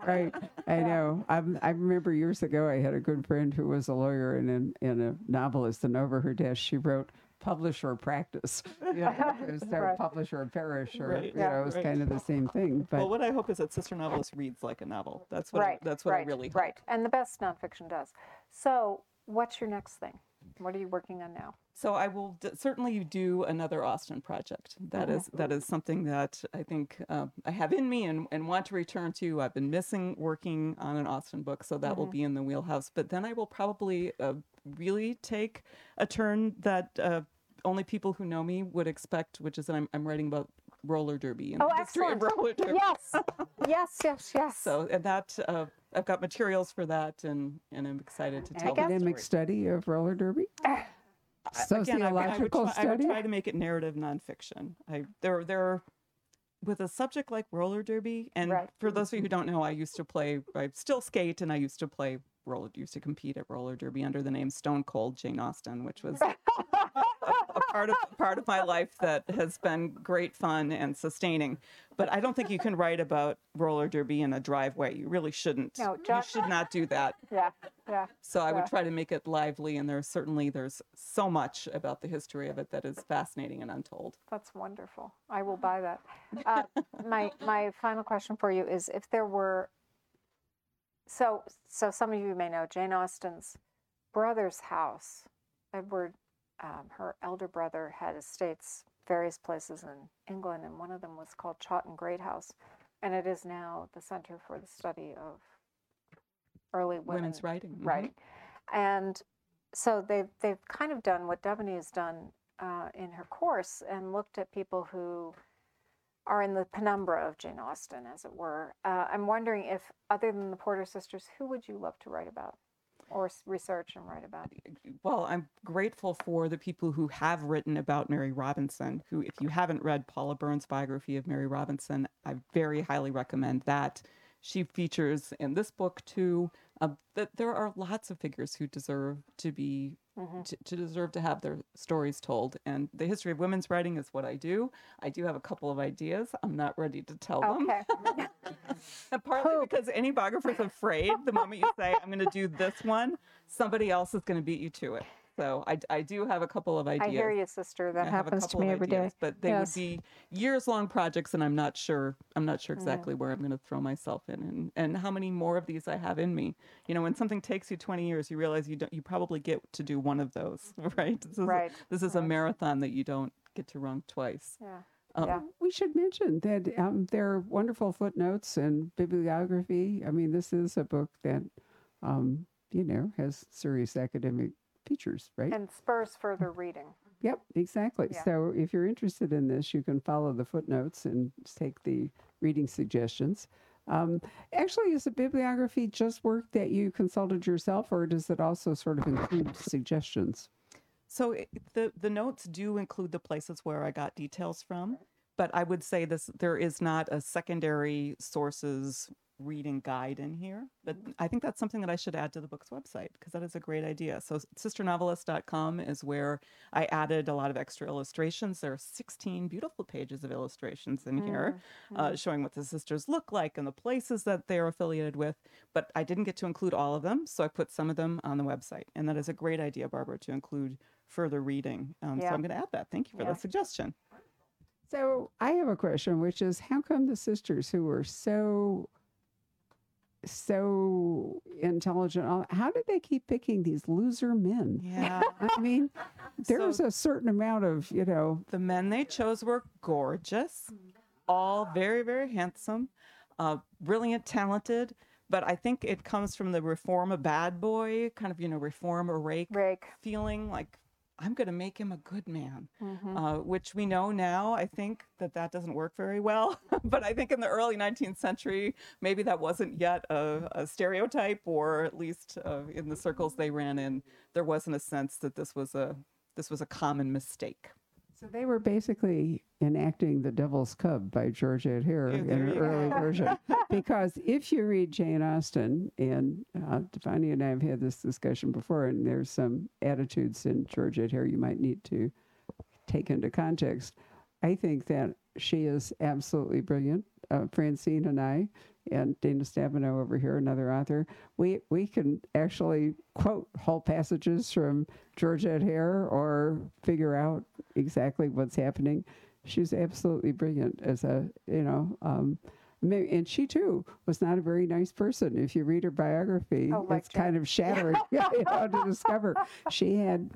right? I know. I remember years ago I had a good friend who was a lawyer and a novelist, and over her desk she wrote, publish or practice. Publish or perish, or it was kind of the same thing. But what I hope is that Sister Novelist reads like a novel. That's what I really hope. Right. And the best nonfiction does. So what's your next thing? What are you working on now? So I will certainly do another Austen project. That is something that I think I have in me and want to return to. I've been missing working on an Austen book, so that will be in the wheelhouse. But then I will probably really take a turn that only people who know me would expect, which is that I'm writing about roller derby and the history of roller derby. Yes. So and that I've got materials for that, and I'm excited to tell the academic study of roller derby. Sociological study. I would try to make it narrative nonfiction. With a subject like roller derby, and for those of you who don't know, I still skate, and I used to compete at roller derby under the name Stone Cold Jane Austen, which was a part of my life that has been great fun and sustaining. But I don't think you can write about roller derby in a driveway. You really shouldn't. No, you should not do that. So I would try to make it lively, and there's so much about the history of it that is fascinating and untold. That's wonderful. I will buy that. My final question for you is, if there were, so some of you may know Jane Austen's brother's house, Edward. Her elder brother had estates, various places in England, and one of them was called Chawton Great House, and it is now the Center for the Study of Early Women's Writing. Right, and so they've kind of done what Devaney has done in her course, and looked at people who are in the penumbra of Jane Austen, as it were. I'm wondering if, other than the Porter sisters, who would you love to write about? Or research and write about? Well, I'm grateful for the people who have written about Mary Robinson, who, if you haven't read Paula Byrne's biography of Mary Robinson, I very highly recommend that. She features in this book, too, that there are lots of figures who deserve to be, to deserve to have their stories told. And the history of women's writing is what I do. I do have a couple of ideas. I'm not ready to tell them. And partly because any biographer's afraid the moment you say, I'm going to do this one, somebody else is going to beat you to it. So I do have a couple of ideas. I hear you, sister. That happens to me every day. But they would be years-long projects, and I'm not sure exactly where I'm going to throw myself in, and how many more of these I have in me. When something takes you 20 years, you realize you probably get to do one of those, right? This is a marathon that you don't get to run twice. Yeah. We should mention that there are wonderful footnotes and bibliography. I mean, this is a book that, has serious academic features, right? And spurs further reading. Yep, exactly. Yeah. So if you're interested in this, you can follow the footnotes and take the reading suggestions. Actually, is the bibliography just work that you consulted yourself, or does it also sort of include suggestions? So the notes do include the places where I got details from, but I would say there is not a secondary sources reading guide in here. But I think that's something that I should add to the book's website, because that is a great idea. So sisternovelist.com is where I added a lot of extra illustrations. There are 16 beautiful pages of illustrations in here showing what the sisters look like and the places that they're affiliated with. But I didn't get to include all of them, so I put some of them on the website. And that is a great idea, Barbara, to include further reading. So I'm going to add that. Thank you for that suggestion. So I have a question, which is, how come the sisters, who were so intelligent, how did they keep picking these loser men? Yeah. I mean, there's a certain amount of, the men they chose were gorgeous, all very, very handsome, brilliant, talented. But I think it comes from the reform a bad boy, kind of, reform a rake. Feeling like, I'm going to make him a good man, which we know now, I think, that doesn't work very well. But I think in the early 19th century, maybe that wasn't yet a stereotype, or at least in the circles they ran in, there wasn't a sense that this was a common mistake. So they were basically enacting The Devil's Cub by George O'Hara in an early version. Because if you read Jane Austen, and Fanny and I have had this discussion before, and there's some attitudes in George O'Hara you might need to take into context, I think that she is absolutely brilliant. Francine and I, and Dana Stabenow over here, another author, we can actually quote whole passages from George O'Hara or figure out exactly what's happening. She's absolutely brilliant as and she too was not a very nice person. If you read her biography, it's kind of shattered to discover she had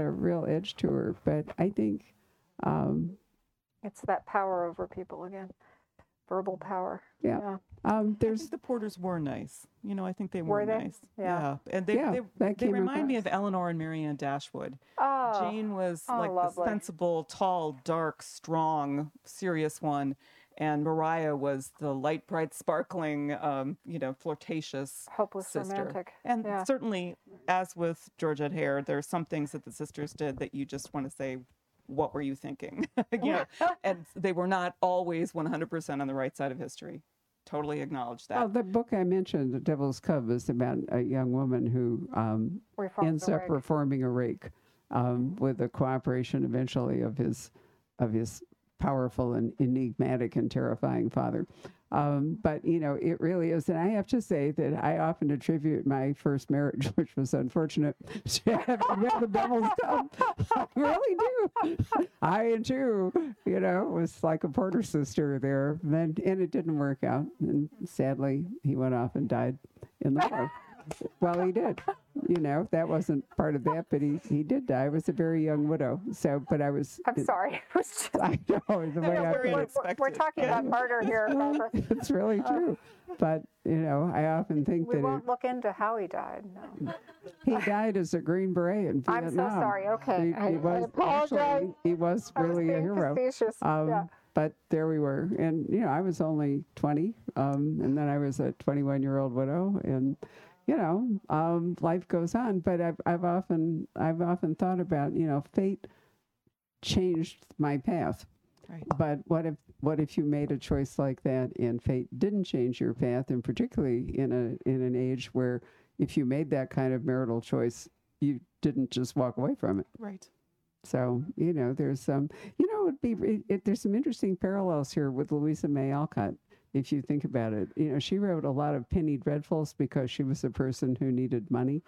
a real edge to her. But I think it's that power over people again. Verbal power. Yeah. I think the Porters were nice. I think they were nice. Yeah. And they remind me of Eleanor and Marianne Dashwood. Oh, Jane was lovely. The sensible, tall, dark, strong, serious one. And Maria was the light, bright, sparkling, flirtatious hopeless sister. Romantic. And certainly, as with George O'Hara, there are some things that the sisters did that you just want to say, what were you thinking? And they were not always 100% on the right side of history. Totally acknowledge that. Oh, the book I mentioned, The Devil's Cub, is about a young woman who ends up reforming a rake with the cooperation eventually of his powerful and enigmatic and terrifying father. But, it really is. And I have to say that I often attribute my first marriage, which was unfortunate, to having read The Devil's Cub. I really do. I, too, was like a Porter sister there. And it didn't work out. And sadly, he went off and died in the war. Well, he did. That wasn't part of that, but he did die. I was a very young widow. So, but I was... I'm sorry. I know. The way we're talking about murder here. It's really true. But, I often think we that... We won't look into how he died. No. He died as a Green Beret in Vietnam. I'm so sorry. Okay. I apologize. Actually, he was really a hero. But there we were. And, I was only 20. And then I was a 21-year-old widow. And... life goes on, but I've often thought about, fate changed my path. Right. But what if you made a choice like that and fate didn't change your path, and particularly in an age where if you made that kind of marital choice, you didn't just walk away from it. Right. So, there's some, there's some interesting parallels here with Louisa May Alcott. If you think about it, she wrote a lot of penny dreadfuls because she was a person who needed money.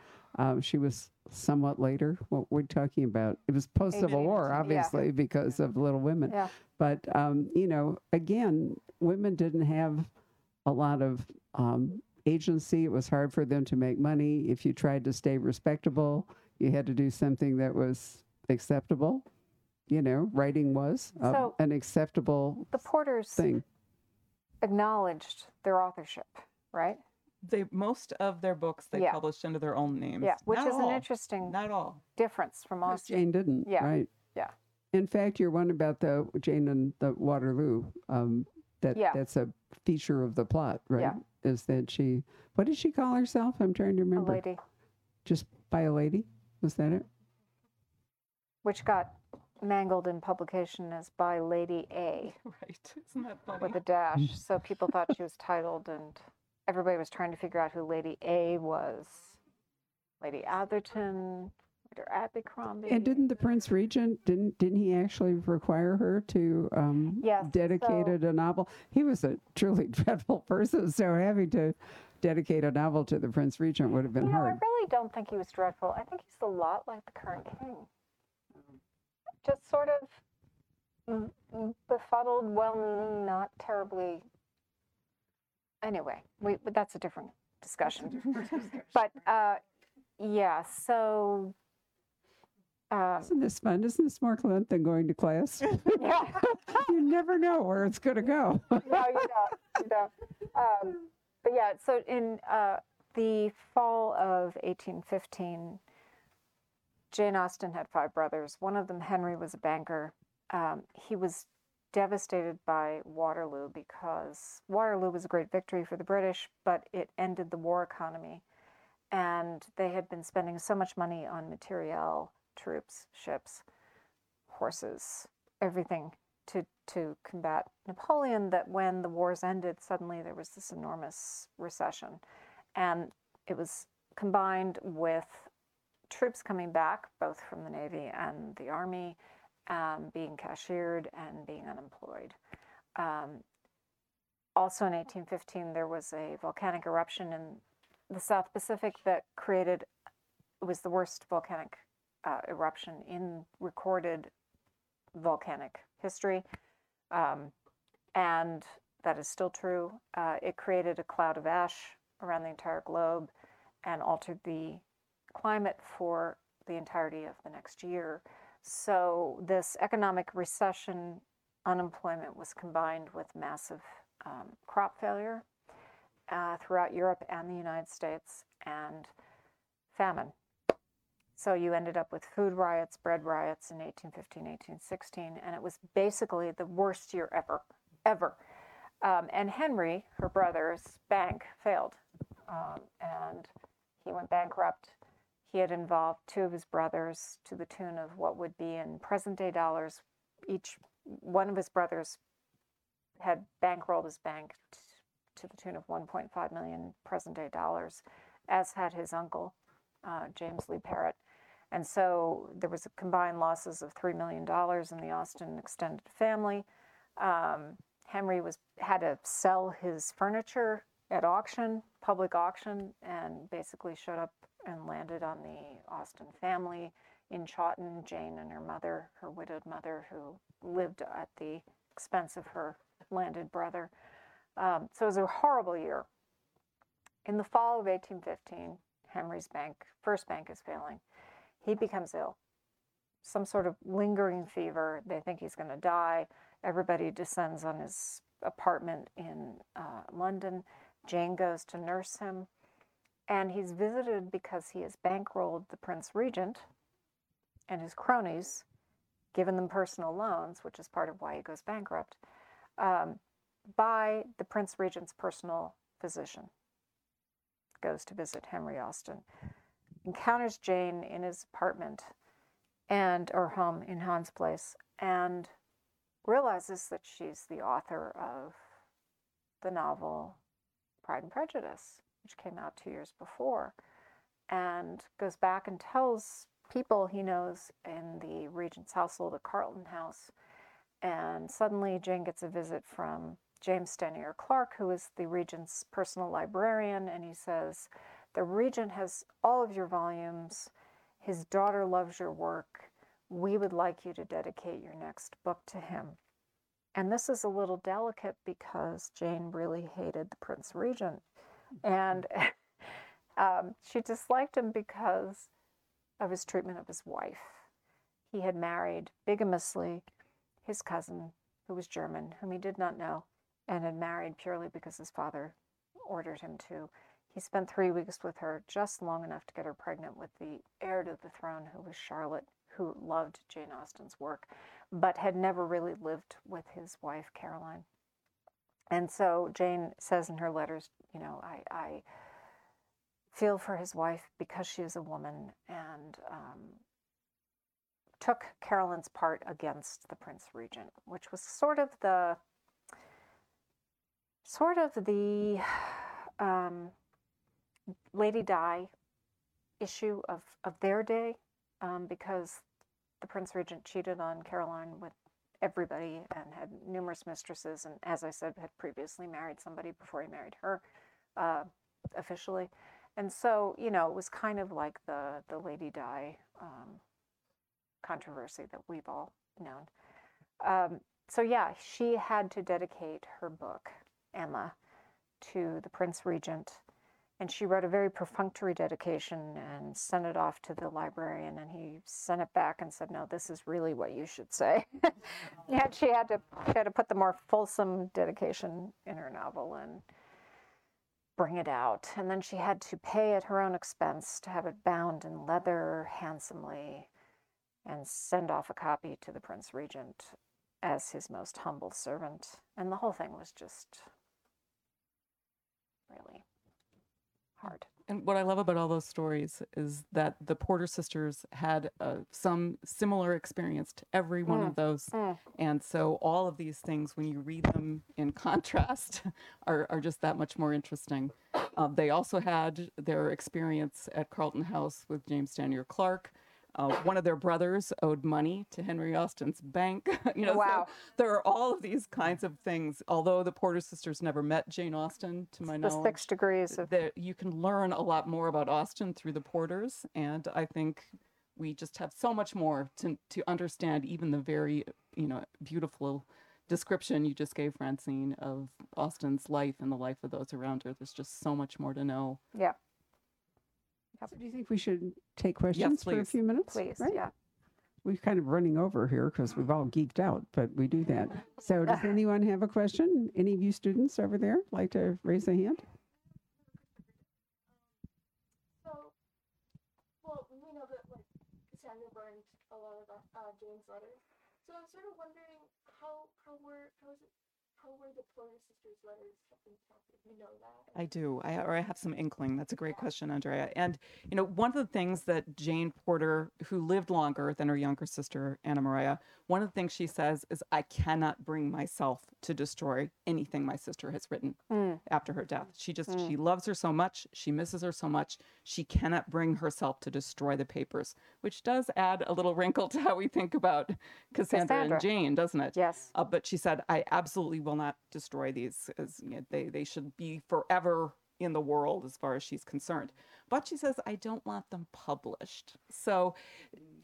She was somewhat later. What we're talking about, it was post-Civil War, obviously, because of Little Women. Yeah. But, again, women didn't have a lot of agency. It was hard for them to make money. If you tried to stay respectable, you had to do something that was acceptable. you know, writing was an acceptable the Porters thing. Acknowledged their authorship, right? Most of their books they published under their own names. Yeah, which is an interesting difference from Austen. Jane didn't, right? Yeah. In fact, your one about the Jane and the Waterloo, that's a feature of the plot, right? Yeah. Is that she, what did she call herself? I'm trying to remember. A lady. Just by a lady? Was that it? Which got mangled in publication as by Lady A. Right. Isn't that funny? With a dash. So people thought she was titled, and everybody was trying to figure out who Lady A was. Lady Atherton, Peter Abercrombie. And didn't the Prince Regent, didn't he actually require her to dedicate a novel? He was a truly dreadful person, so having to dedicate a novel to the Prince Regent would have been hard. I really don't think he was dreadful. I think he's a lot like the current king. Just sort of befuddled, well-meaning, not terribly... Anyway, that's a different discussion. But, so... Isn't this fun? Isn't this more fun than going to class? Yeah. You never know where it's going to go. No, you don't. But so in the fall of 1815, Jane Austen had 5 brothers. One of them, Henry, was a banker. He was devastated by Waterloo because Waterloo was a great victory for the British, but it ended the war economy. And they had been spending so much money on materiel, troops, ships, horses, everything to combat Napoleon, that when the wars ended, suddenly there was this enormous recession. And it was combined with troops coming back, both from the Navy and the Army, being cashiered and being unemployed. Also in 1815, there was a volcanic eruption in the South Pacific that was the worst volcanic eruption in recorded volcanic history, and that is still true. It created a cloud of ash around the entire globe and altered the climate for the entirety of the next year. So this economic recession, unemployment, was combined with massive crop failure throughout Europe and the United States, and famine. So you ended up with food riots, bread riots in 1815, 1816, and it was basically the worst year ever. And Henry, her brother's bank, failed, and he went bankrupt. He had involved 2 of his brothers to the tune of what would be in present-day dollars. Each one of his brothers had bankrolled his bank to the tune of 1.5 million present-day dollars, as had his uncle, James Lee Parrott. And so there was a combined losses of $3 million in the Austen extended family. Henry had to sell his furniture at auction, public auction, and basically showed up and landed on the Austen family in Chawton, Jane and her mother, her widowed mother, who lived at the expense of her landed brother. So it was a horrible year. In the fall of 1815, Henry's first bank is failing. He becomes ill, some sort of lingering fever. They think he's going to die. Everybody descends on his apartment in London. Jane goes to nurse him, and he's visited because he has bankrolled the Prince Regent and his cronies, given them personal loans, which is part of why he goes bankrupt, by the Prince Regent's personal physician. Goes to visit Henry Austen, encounters Jane in his apartment or home in Hans Place, and realizes that she's the author of the novel Pride and Prejudice, which came out 2 years before, and goes back and tells people he knows in the Regent's household at Carlton House. And suddenly Jane gets a visit from James Stanier Clark, who is the Regent's personal librarian, and he says, "The Regent has all of your volumes. His daughter loves your work. We would like you to dedicate your next book to him." And this is a little delicate because Jane really hated the Prince Regent. And she disliked him because of his treatment of his wife. he had married bigamously his cousin, who was German, whom he did not know, and had married purely because his father ordered him to. He spent 3 weeks with her, just long enough to get her pregnant with the heir to the throne, who was Charlotte, who loved Jane Austen's work, but had never really lived with his wife, Caroline. And so Jane says in her letters, you know, I feel for his wife because she is a woman, and took Caroline's part against the Prince Regent, which was sort of the Lady Di issue of their day, because the Prince Regent cheated on Caroline with everybody and had numerous mistresses, and as I said, had previously married somebody before he married her officially. And so, you know, it was kind of like the Lady Di controversy that we've all known. So yeah, she had to dedicate her book, Emma, to the Prince Regent, and she wrote a very perfunctory dedication and sent it off to the librarian, and he sent it back and said, no, this is really what you should say. And she had to put the more fulsome dedication in her novel and bring it out. And then she had to pay at her own expense to have it bound in leather handsomely and send off a copy to the Prince Regent as his most humble servant. And the whole thing was just really hard. And what I love about all those stories is that the Porter sisters had some similar experience to every one of those. And so all of these things, when you read them in contrast, are just that much more interesting. They also had their experience at Carlton House with James Daniel Clark. One of their brothers owed money to Henry Austen's bank. So there are all of these kinds of things. Although the Porter sisters never met Jane Austen, to my knowledge. The 6 degrees. You can learn a lot more about Austen through the Porters, and I think we just have so much more to understand, even the very, beautiful description you just gave, Francine, of Austen's life and the life of those around her. There's just so much more to know. Yeah. So do you think we should take questions for a few minutes? Please, right? Yeah. We're kind of running over here because we've all geeked out, but we do that. So does anyone have a question? Any of you students over there like to raise a hand? So, we know that Cassandra burned a lot of Jane's letters. So I'm sort of wondering how were the Porter sisters' letters kept intact? You know that? I do. I have some inkling. That's a great question, Andrea. And, one of the things that Jane Porter, who lived longer than her younger sister, Anna Maria, one of the things she says is, I cannot bring myself to destroy anything my sister has written after her death. She just, she loves her so much. She misses her so much. She cannot bring herself to destroy the papers, which does add a little wrinkle to how we think about Cassandra. And Jane, doesn't it? Yes. But she said, I absolutely will not destroy these. As, they should be forever in the world as far as she's concerned. But she says, I don't want them published. So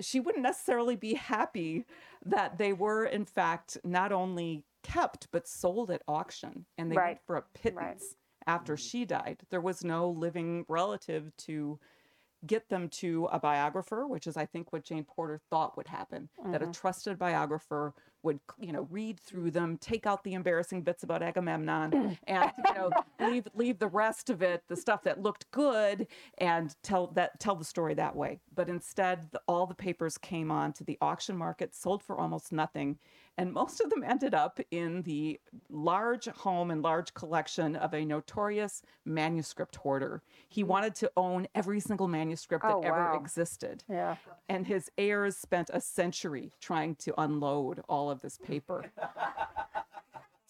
she wouldn't necessarily be happy that they were, in fact, not only kept, but sold at auction. And they went for a pittance after she died. There was no living relative to get them to a biographer, which is, I think, what Jane Porter thought would happen, that a trusted biographer would, read through them, take out the embarrassing bits about Agamemnon, and leave the rest of it, the stuff that looked good, and tell the story that way. But instead, all the papers came on to the auction market, sold for almost nothing, and most of them ended up in the large home and large collection of a notorious manuscript hoarder. He wanted to own every single manuscript that ever existed. Yeah. And his heirs spent a century trying to unload all of this paper.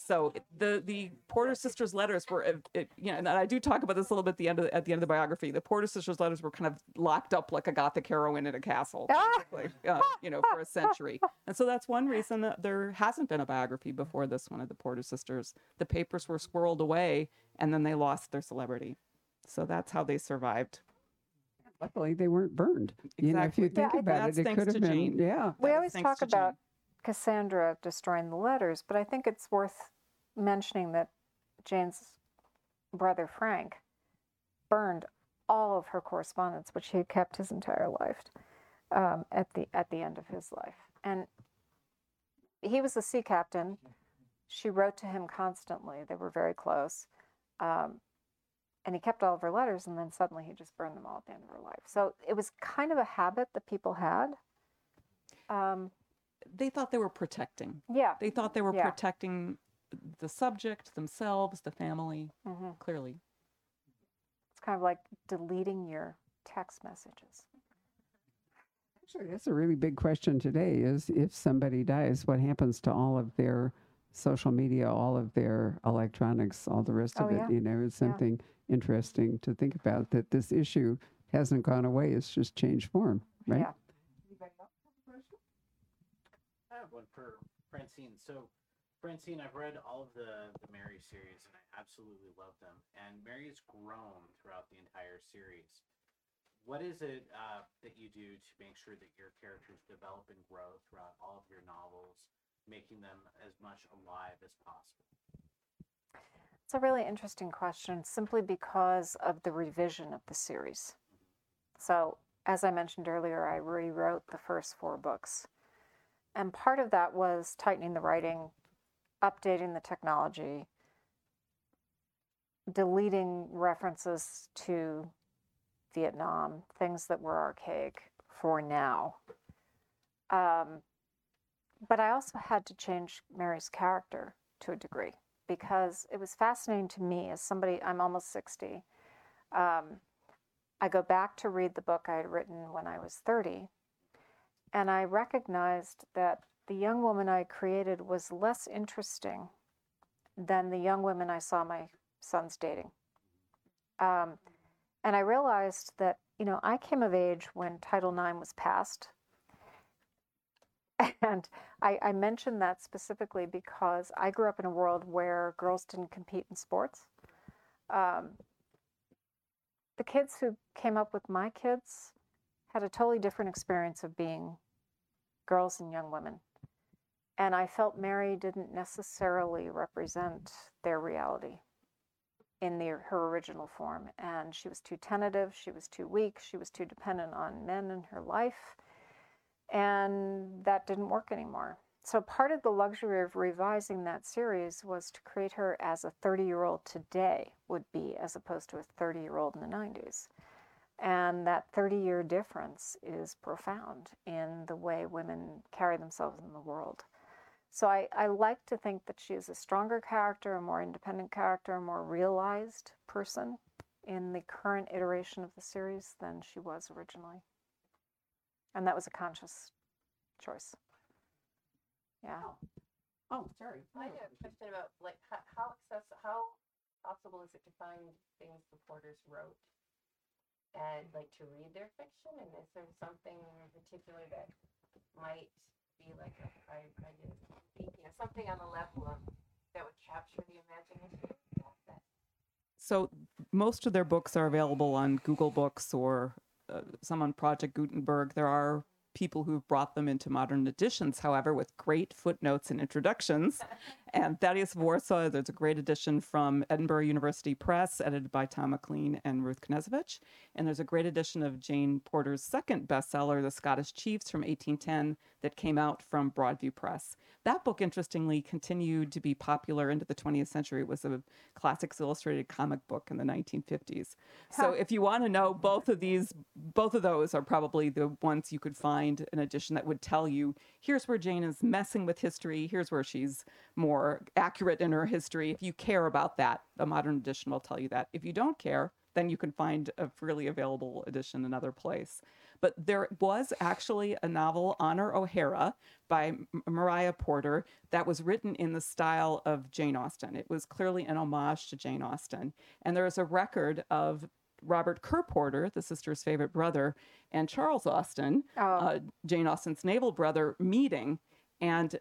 So the Porter sisters' letters were, and I do talk about this a little bit at the end of the biography. The Porter sisters' letters were kind of locked up like a Gothic heroine in a castle, for a century. And so that's one reason that there hasn't been a biography before this one of the Porter sisters. The papers were squirreled away, and then they lost their celebrity. So that's how they survived. Luckily, they weren't burned. Exactly. If you think about it, it could have been. Jane. Yeah, we always talk about Cassandra destroying the letters, but I think it's worth mentioning that Jane's brother Frank burned all of her correspondence, which he had kept his entire life, at the end of his life. And he was a sea captain. She wrote to him constantly. They were very close. And he kept all of her letters, and then suddenly he just burned them all at the end of her life. So it was kind of a habit that people had. They thought they were protecting. Yeah. They thought they were protecting the subject, themselves, the family, clearly. It's kind of like deleting your text messages. Actually, that's a really big question today, is if somebody dies, what happens to all of their social media, all of their electronics, all the rest of it, you know? It's something interesting to think about, that this issue hasn't gone away. It's just changed form, right? Yeah. Anybody else have a question? I have one for Francine. So, Francine, I've read all of the Mary series, and I absolutely love them. And Mary has grown throughout the entire series. What is it that you do to make sure that your characters develop and grow throughout all of your novels, making them as much alive as possible? It's a really interesting question, simply because of the revision of the series. So, as I mentioned earlier, I rewrote the first four books. And part of that was tightening the writing, updating the technology, deleting references to Vietnam, things that were archaic for now. But I also had to change Mary's character to a degree, because it was fascinating to me as somebody, I'm almost 60. I go back to read the book I had written when I was 30, and I recognized that the young woman I created was less interesting than the young women I saw my sons dating. And I realized that, you know, I came of age when Title IX was passed. And I mentioned that specifically because I grew up in a world where girls didn't compete in sports. The kids who came up with my kids had a totally different experience of being girls and young women. And I felt Mary didn't necessarily represent their reality in her original form. And she was too tentative, she was too weak, she was too dependent on men in her life. And that didn't work anymore. So part of the luxury of revising that series was to create her as a 30-year-old today would be, as opposed to a 30-year-old in the 90s. And that 30-year difference is profound in the way women carry themselves in the world. So I like to think that she is a stronger character, a more independent character, a more realized person in the current iteration of the series than she was originally. And that was a conscious choice. Yeah. Oh, sorry. I had a question about, like, how possible is it to find things the Porters wrote and, like, to read their fiction? And is there something in particular that might be like I did, you know, something on the level of that would capture the imagination? So most of their books are available on Google Books or some on Project Gutenberg. There are people who've brought them into modern editions, however, with great footnotes and introductions. And Thaddeus Warsaw, there's a great edition from Edinburgh University Press, edited by Tom McLean and Ruth Knezevich. And there's a great edition of Jane Porter's second bestseller, The Scottish Chiefs, from 1810, that came out from Broadview Press. That book, interestingly, continued to be popular into the 20th century. It was a classics illustrated comic book in the 1950s. So if you want to know, both of those are probably the ones you could find an edition that would tell you, here's where Jane is messing with history, here's where she's more accurate in her history. If you care about that, a modern edition will tell you that. If you don't care, then you can find a freely available edition another place. But there was actually a novel, Honor O'Hara, by Maria Porter, that was written in the style of Jane Austen. It was clearly an homage to Jane Austen. And there is a record of Robert Kerr Porter, the sister's favorite brother, and Charles Austen, Jane Austen's naval brother, meeting. And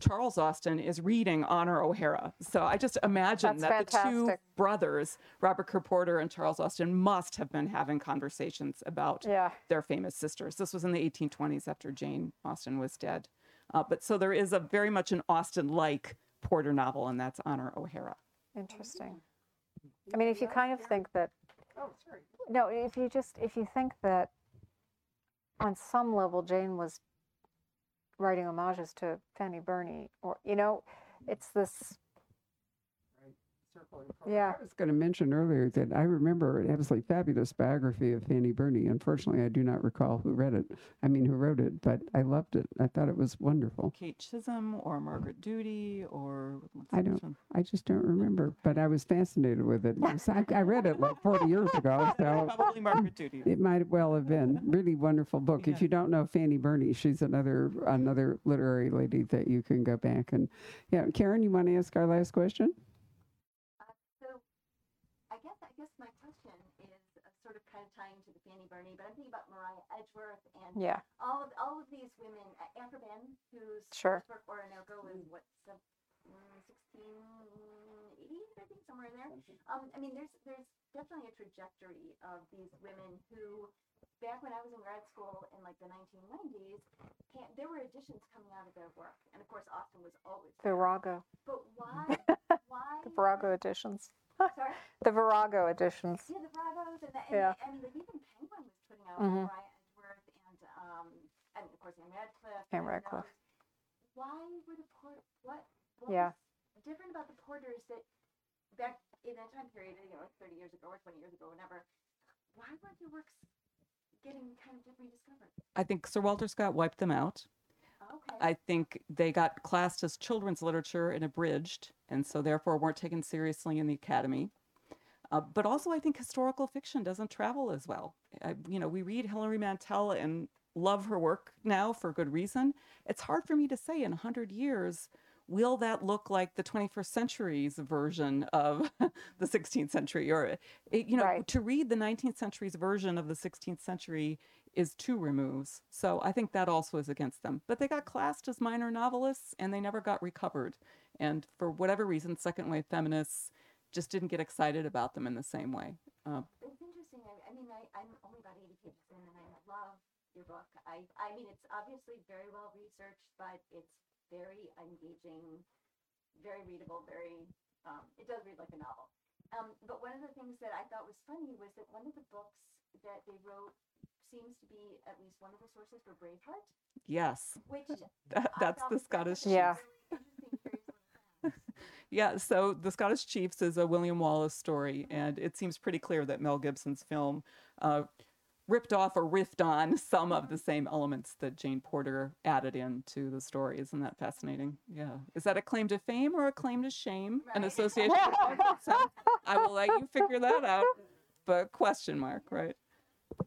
Charles Austen is reading Honor O'Hara. So I just imagine that the two brothers, Robert Kerr Porter and Charles Austen, must have been having conversations about their famous sisters. This was in the 1820s, after Jane Austen was dead. But so there is a very much an Austen-like Porter novel, and that's Honor O'Hara. Interesting. I mean, if you kind of think that... Oh, sorry. No, if you think that on some level, Jane was writing homages to Fanny Burney, or, you know, it's this. Yeah, I was going to mention earlier that I remember an absolutely fabulous biography of Fanny Burney. Unfortunately, I do not recall who read it. I mean, who wrote it, but I loved it. I thought it was wonderful. Kate Chisholm or Margaret Doody or... I just don't remember, but I was fascinated with it. I read it like 40 years ago, so... Probably Margaret Doody. It might well have been. Really wonderful book. Yeah. If you don't know Fanny Burney, she's another literary lady that you can go back and... Yeah, Karen, you want to ask our last question? Burney, but I'm thinking about Maria Edgeworth and all of these women, Anthra Benn, whose work Orinoco was 1680s, I think, somewhere in there. I mean, there's definitely a trajectory of these women who, back when I was in grad school in like the 1990s, there were editions coming out of their work, and of course, Austen was always the Virago. But why the Virago editions? Sorry? The Virago editions. Yeah, the Viragos, and even Penguin was putting out Maria Edgeworth and of course Anne Radcliffe. Why were the Porter? What was different about the Porters that back in that time period, you know, like 30 years ago or 20 years ago, whenever? Why weren't their works getting kind of rediscovered? I think Sir Walter Scott wiped them out. Okay. I think they got classed as children's literature and abridged, and so therefore weren't taken seriously in the academy. But also I think historical fiction doesn't travel as well. We read Hilary Mantel and love her work now for good reason. It's hard for me to say in 100 years, will that look like the 21st century's version of the 16th century? To read the 19th century's version of the 16th century is two removes. So I think that also is against them. But they got classed as minor novelists and they never got recovered. And for whatever reason, second wave feminists just didn't get excited about them in the same way. It's interesting. I'm only about 80 pages in and I love your book. I mean, it's obviously very well researched, but it's very engaging, very readable, very, it does read like a novel. But one of the things that I thought was funny was that one of the books that they wrote seems to be at least one of the sources for Braveheart. Yes. Which that's the Scottish Chiefs. Yeah. Yeah, so The Scottish Chiefs is a William Wallace story, and it seems pretty clear that Mel Gibson's film ripped off or riffed on some of the same elements that Jane Porter added into the story. Isn't that fascinating? Yeah. Is that a claim to fame or a claim to shame? Right. An association? So I will let you figure that out, but question mark, right?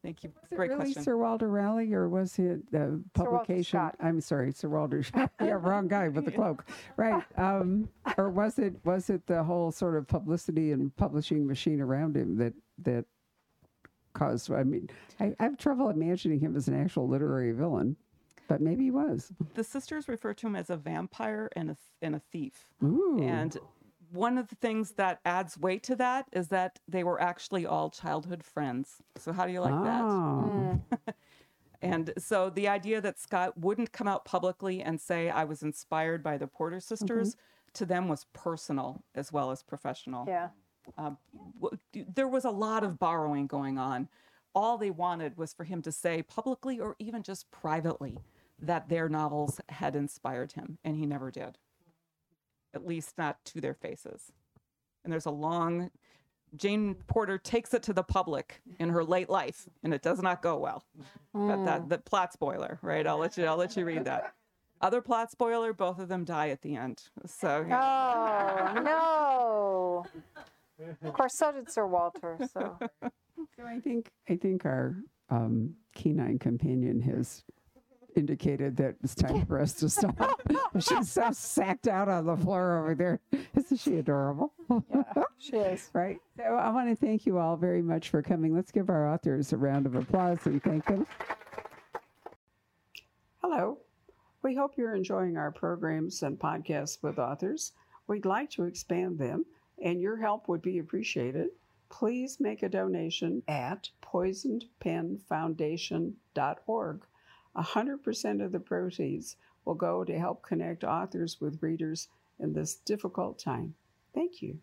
Thank you. Was it really question. Sir Walter Raleigh, or was it the publication? I'm sorry, Sir Walter Scott. Yeah, wrong guy with the cloak. Right. Or was it the whole sort of publicity and publishing machine around him that caused? I mean, I have trouble imagining him as an actual literary villain, but maybe he was. The sisters refer to him as a vampire and a thief. Ooh. And one of the things that adds weight to that is that they were actually all childhood friends. So how do you like that? And so the idea that Scott wouldn't come out publicly and say, I was inspired by the Porter sisters, to them was personal as well as professional. Yeah. There was a lot of borrowing going on. All they wanted was for him to say publicly or even just privately that their novels had inspired him, and he never did. At least not to their faces. And there's a long, Jane Porter takes it to the public in her late life, and it does not go well. But the plot spoiler, right? I'll let you read that. Other plot spoiler, both of them die at the end. So. Oh, no. Of course, so did Sir Walter, so. So I think our canine companion has indicated that it's time for us to stop. She's so sacked out on the floor over there. Isn't she adorable? Yeah, she is. Right. So I want to thank you all very much for coming. Let's give our authors a round of applause and thank them. Hello. We hope you're enjoying our programs and podcasts with authors. We'd like to expand them, and your help would be appreciated. Please make a donation at poisonedpenfoundation.org. 100% of the proceeds will go to help connect authors with readers in this difficult time. Thank you.